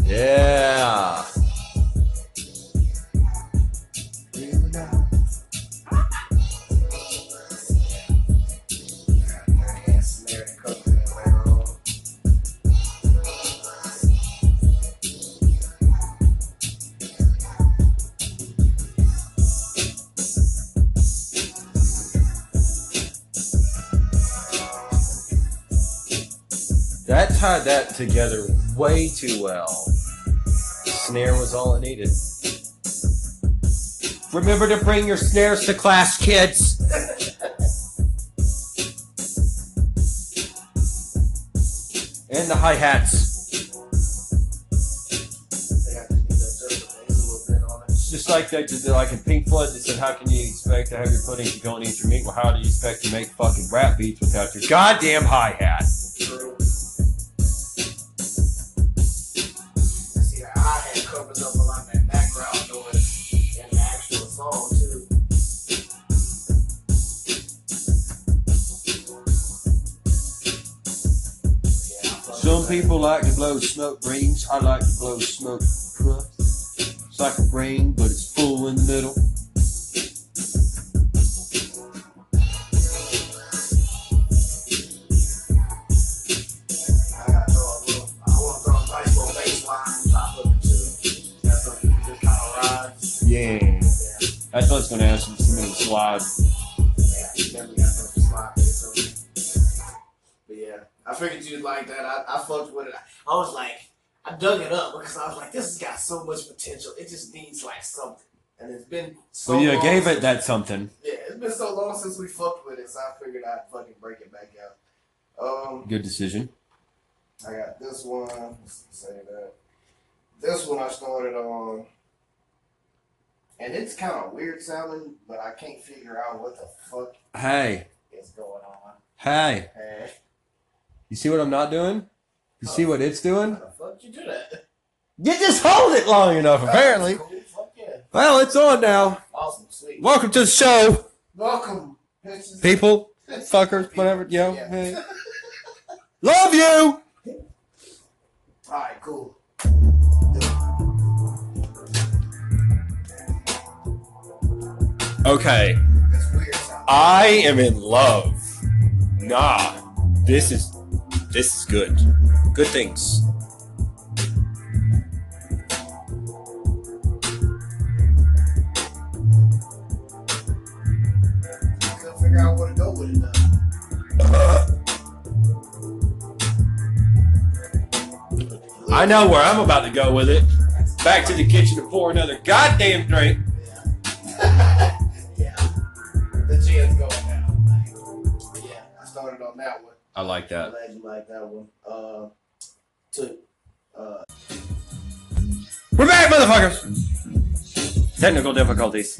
Yeah. That tied that together way too well. The snare was all it needed. Remember to bring your snares to class, kids! And the hi-hats. They have to need that little bit on it. It's just like they did, like in Pink Floyd, they said, how can you expect to have your pudding if you don't eat your meat? Well, how do you expect to make fucking rap beats without your goddamn hi-hat? True. See, the hi-hat covers up a lot of that background noise in the actual song, too. Some people like to blow smoke rings. I like to blow smoke puffs. It's like a ring, but it's full in the middle. I want to throw a nice little bass line on top of it too. That's what you just kind of ride. Yeah. That's what's going to ask you to submit a slide. Yeah, you definitely got to slide bass over it. But yeah. I figured you'd like that. I fucked with it. I was like, I dug it up because I was like, this has got so much potential. It just needs like something. And it's been so long. Well, you gave it that something. Yeah, it's been so long since we fucked with it, so I figured I'd fucking break it back out. Good decision. I got this one. Let's say that. This one I started on. And it's kind of weird sounding, but I can't figure out what the fuck is going on. Hey. You see what I'm not doing? You see what it's doing? How the fuck did you do that? You just hold it long enough, apparently. Cool. Fuck yeah. Well, it's on now. Awesome, sweet. Welcome to the show. Welcome. People, fuckers, whatever, yo. Yeah. Hey. Love you! Alright, cool. Okay. That's weird sound. I am in love. Nah. This is good. Good things. I couldn't figure out where to go with it though. I know where I'm about to go with it. Back to the kitchen to pour another goddamn drink. Yeah. Yeah. The GM's going now. Yeah, I started on that one. I like that. I'm glad you like that one. We're back, motherfuckers! Technical difficulties.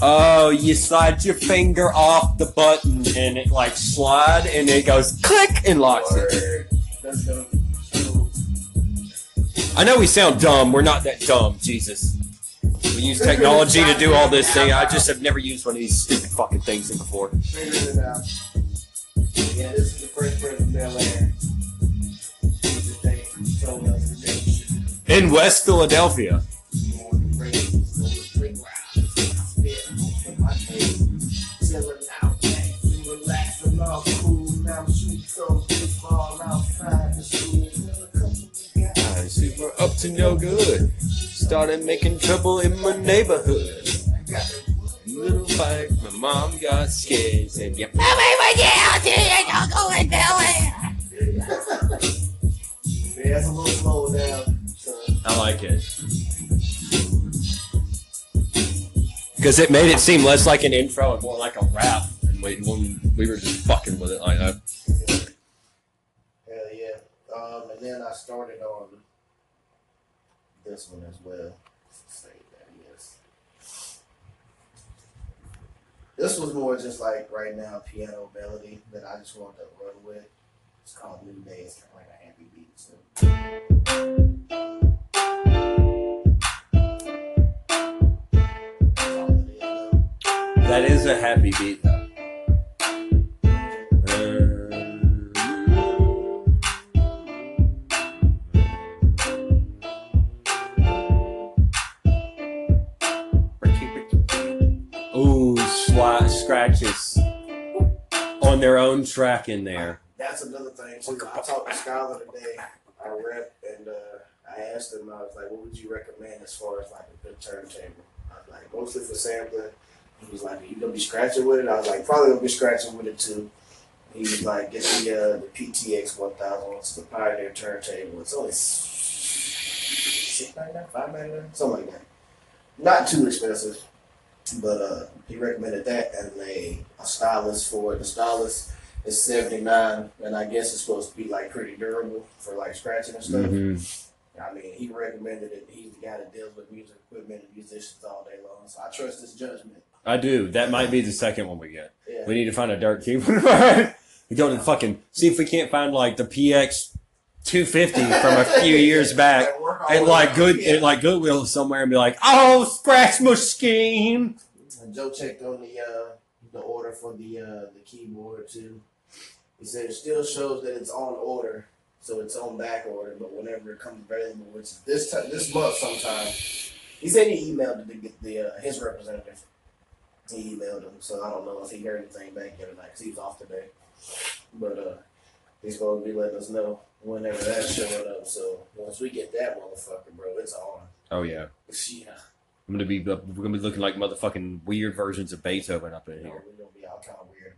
Oh, you slide your finger off the button and it like slide and it goes click and locks it. Let's go. I know we sound dumb. We're not that dumb, Jesus. We use technology to do all this thing. I just have never used one of these stupid fucking things before. Figured it out. Yeah, this is the first person Bel Air. In West Philadelphia. Super up to no good. Started making trouble in my neighborhood. Little fight, my mom got scared. Said, "You probably went out here, y'all going nowhere." Yeah, that's a little slow down. I like it because it made it seem less like an intro and more like a rap. And we were just fucking with it like that. Hell yeah! And then I started on this one as well. Save that, yes. This was more just like right now piano melody that I just wanted to run with. It's called New Day. It's kind of like a happy beat too. That is a happy beat though. Scratches on their own track in there. That's another thing too. I talked to Skylar today. I rep and I asked him, I was like, what would you recommend as far as like a good turntable? I was like, mostly for sampling. He was like, are you going to be scratching with it? I was like, probably going to be scratching with it too. He was like, get the PTX 1000, it's the Pioneer turntable. It's only $6.99, $5.99, something like that. Not too expensive, but he recommended that and a stylus for it. The stylus is $79, and I guess it's supposed to be like pretty durable for like scratching and stuff. Mm-hmm. I mean, he recommended it. He's the guy that deals with music equipment and musicians all day long, so I trust his judgment. I do. That might be the second one we get. Yeah. We need to find a dark keyboard. We go to fucking see if we can't find like the PX 250 from a few years back and like Goodwill somewhere and be like, oh, scratch machine. Joe checked on the order for the keyboard too. He said it still shows that it's on order, so it's on back order. But whenever it comes available, which is this month sometime, he said he emailed his representative. He emailed him, so I don't know if he heard anything back yet or not, because he's off today. But he's going to be letting us know whenever that's showing up. So once we get that motherfucker, bro, it's on. Oh, yeah. Yeah. We're going to be looking like motherfucking weird versions of Beethoven up in here. We're going to be all kind of weird.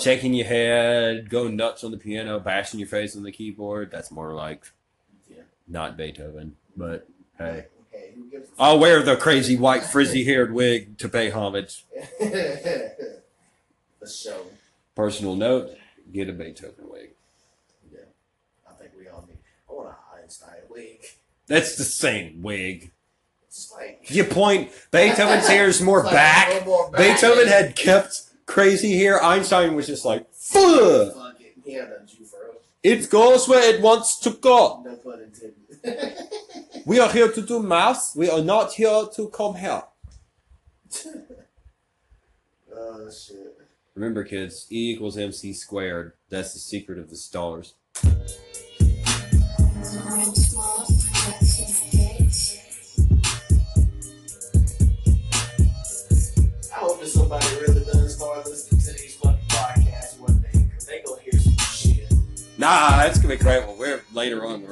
Shaking your head, going nuts on the piano, bashing your face on the keyboard. That's more like not Beethoven, but hey. I'll wear the crazy white frizzy-haired wig to pay homage. Show. Personal note, get a Beethoven wig. Yeah, I think we all need. I want an Einstein wig. That's the same wig. It's like... You point, Beethoven's hair is more, like back. More back. Beethoven had kept crazy hair. Einstein was just like, fuck. He had a Jew for us. It goes where it wants to go. No pun intended. We are here to do math. We are not here to come here. Oh, shit. Remember, kids, E=MC². That's the secret of the stars. I hope that somebody really does start listening to these fucking podcasts one day, because they gonna hear some shit. Nah, that's gonna be great. Well, we're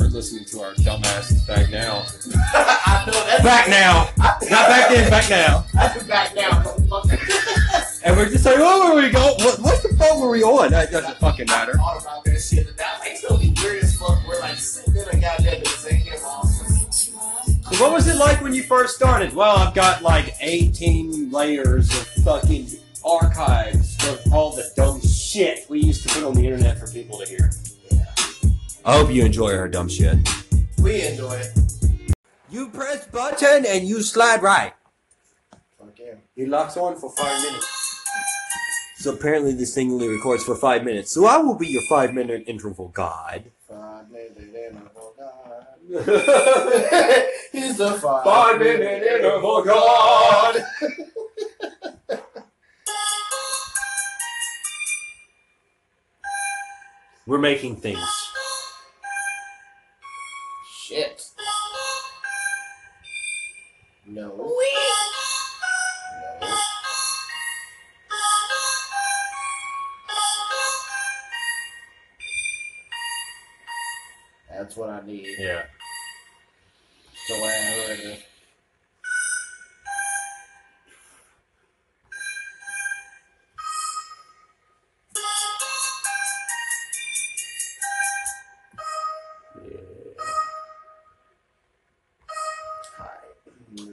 listening to our dumbasses back now. I know that's back now. Not back then, back now. I've been back now, motherfucker. And we're just like, oh, where we go? What the fuck were we on? That doesn't fucking matter. I thought about that shit, and that makes me weird as fuck. We're like sitting in a goddamn executive office. What was it like when you first started? Well, I've got like 18 layers of fucking archives of all the dumb shit we used to put on the internet for people to hear. I hope you enjoy her dumb shit. We enjoy it. You press button and you slide right. Okay. It locks on for 5 minutes. So apparently this thing only records for 5 minutes. So I will be your 5-minute interval god. 5 minute interval god. He's the 5 minute interval god. We're making things. Shit. No. Wee. No. That's what I need. Yeah. So I heard it.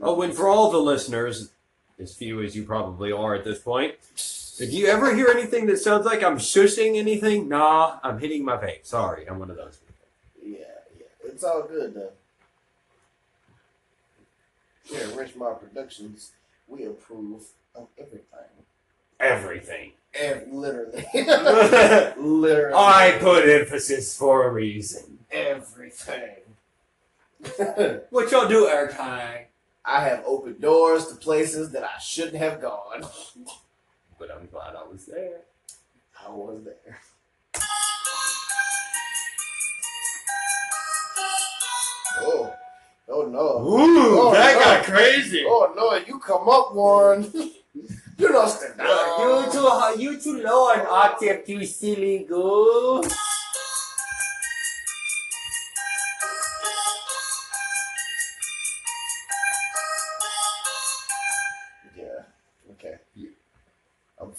Oh, and for all the listeners, as few as you probably are at this point, if you ever hear anything that sounds like I'm shushing anything, nah, I'm hitting my vape. Sorry, I'm one of those people. Yeah. It's all good, though. Here at Rich Maw Productions, we approve of everything. Everything. Literally. Literally. I put emphasis for a reason. Everything. What y'all do, Erkai? I have opened doors to places that I shouldn't have gone. But I'm glad I was there. I was there. Oh. Oh, no. Ooh, oh, that got crazy. Oh, no, you come up one. You lost it. You too low on octave, you silly goo.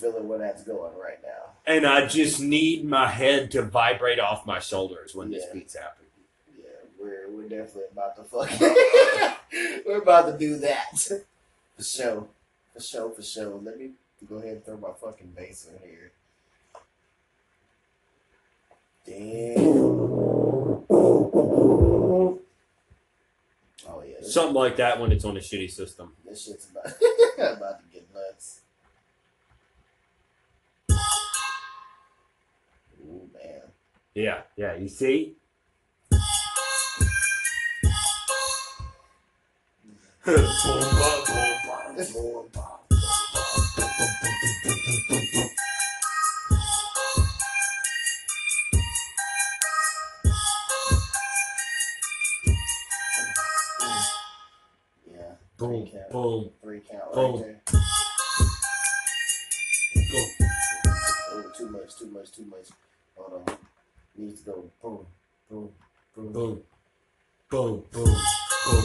feeling where that's going right now. And I just need my head to vibrate off my shoulders when this beat's happening. Yeah, we're definitely about to we're about to do that. For sure. Let me go ahead and throw my fucking bass in here. Damn. Oh yeah. Something like that when it's on a shitty system. This shit's about to get nuts. Ooh man. Yeah. You see? Boom. 3 count. Boom. Right there. Go. Oh, too much. Hold on. Needs to go. Boom. Boom. Boom. Boom. Boom. Boom. Boom.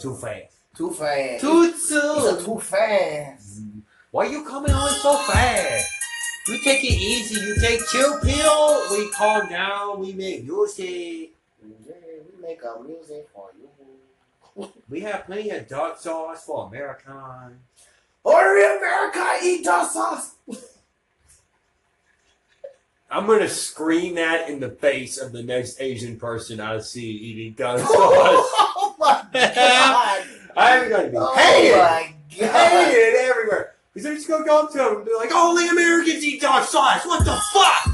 Too fast. Too fast. Why you coming on so fast? You take it easy, you take chill pill, we calm down, we make music. Yeah, we make our music for you. We have plenty of dark sauce for American. Hurry America, eat dark sauce! I'm gonna scream that in the face of the next Asian person I see eating dark sauce. Oh my god! I'm gonna be hated everywhere. Because they're just going to go up to them and be like, only Americans eat dark sauce! What the fuck?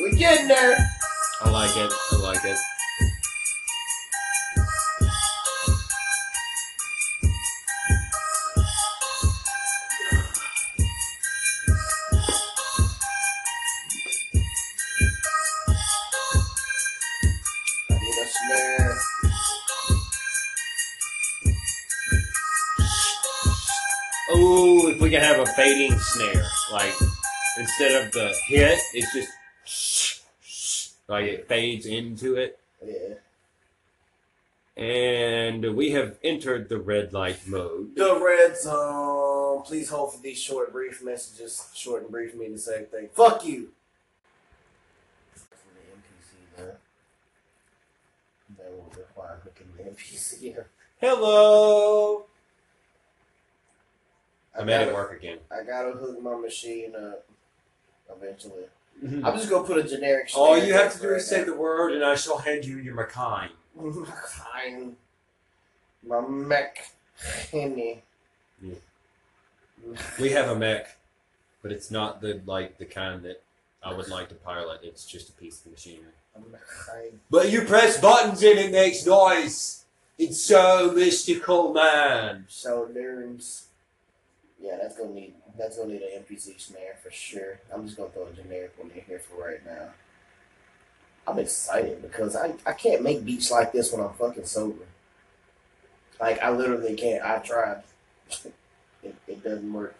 We're getting there, goddammit. I like it. We can have a fading snare, like instead of the hit, it's just like it fades into it. Yeah. And we have entered the red light mode. The red zone. Please hold for these short, brief messages. Short and brief mean the same thing. Fuck you. That will require hooking the MPC here. Hello. I made it work again. I gotta hook my machine up eventually. Mm-hmm. I'm just gonna put a generic snare. All you have to do is say the word, and I shall hand you your McKine. My McKinney. Yeah. We have a mech, but it's not the kind that I would like to pilot. It's just a piece of machinery. But you press buttons and it makes noise. It's so mystical, man. So nerds. Yeah, that's gonna need an MPC snare for sure. I'm just gonna throw a generic one in here for right now. I'm excited because I can't make beats like this when I'm fucking sober. Like I literally can't. I tried. It doesn't work.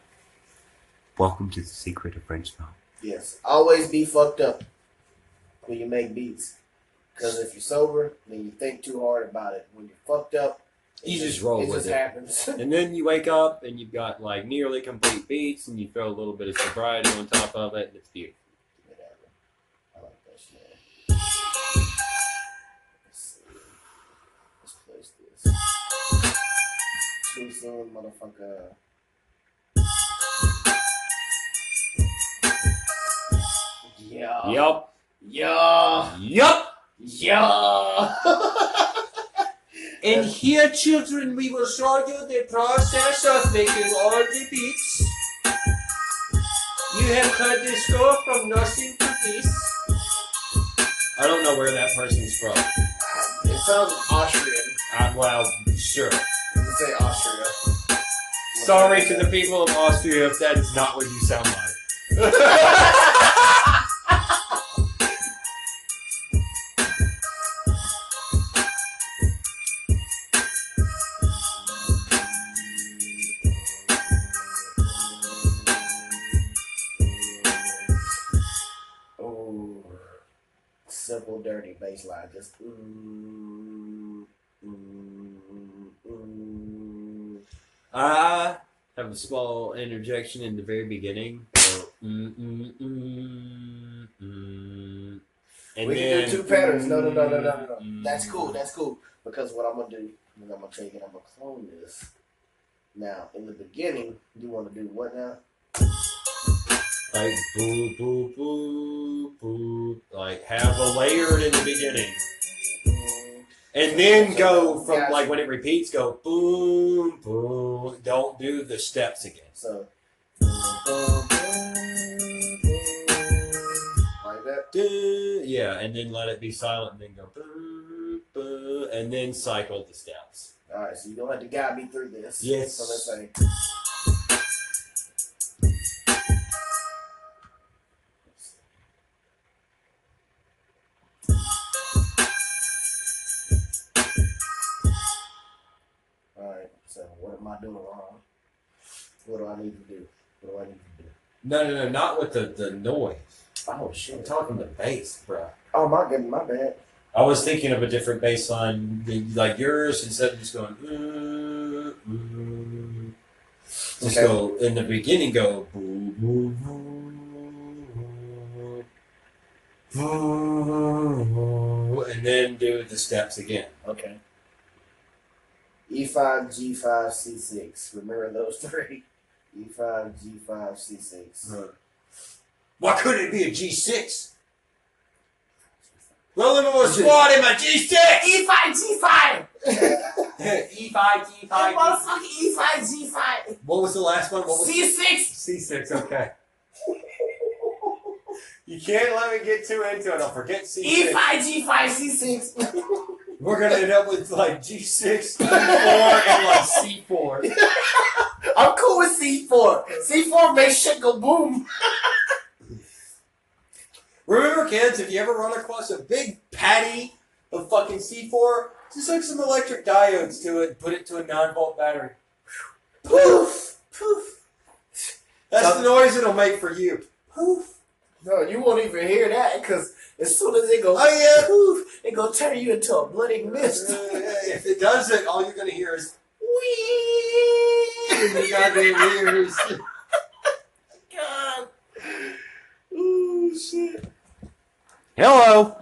Welcome to the secret of French Town. Yes, always be fucked up when you make beats. Because if you're sober, then you think too hard about it. When you're fucked up. You just roll with it. Happens. And then you wake up and you've got like nearly complete beats and you throw a little bit of sobriety on top of it and it's beautiful. Whatever. I like that shit. Let's see. Let's place this. Too soon, motherfucker. Yeah. Yup. Yeah. Yup. Yeah. And here, children, we will show you the process of making all the beats. You have heard this go from nothing to this. I don't know where that person's from. It sounds Austrian. Well, sure. Let's say Austria. Sorry to the people of Austria if that is not what you sound like. simple, dirty bass line. Just I have a small interjection in the very beginning. And we can do two patterns. No. That's cool. Because what I'm going to do is I'm going to take it, I'm going to clone this. Now, in the beginning, you want to do what now? Like, boo, boo, boo, boo. Like, have a layered in the beginning. And then go from, like, when it repeats, go boom, boom. Don't do the steps again. So, like that? Yeah, and then let it be silent, and then go boom, boom, and then cycle the steps. All right, so you don't have to guide me through this. Yes. So let's say. All right, so what am I doing wrong? What do I need to do? No, not with the noise. Oh, shit. I'm talking the bass, bro. Oh, my goodness, my bad. I was thinking of a different bass line like yours instead of just going. Just okay. Go in the beginning. Go. And then do the steps again. Okay. E5, G5, C6. Remember those three? E5, G5, C6. Huh. Why couldn't it be a G6? Rolling on a squad in my G6! E5, G5! E5, G5. Motherfucking E5, G5. What was the last one? What was C6. C6, okay. You can't let me get too into it. I'll forget C6. E5, G5, C6. We're going to end up with like G6, G4, and like C4. I'm cool with C4. C4 makes shit go boom. Remember, kids, if you ever run across a big patty of fucking C4, just hook some electric diodes to it, put it to a 9-volt battery. Poof! Poof! That's the noise it'll make for you. Poof! No, you won't even hear that, because as soon as it goes, oh yeah, poof, it gonna turn you into a bloody mist. If it doesn't, all you're gonna hear is, wee! In the goddamn ears. God. Ooh, shit. Hello.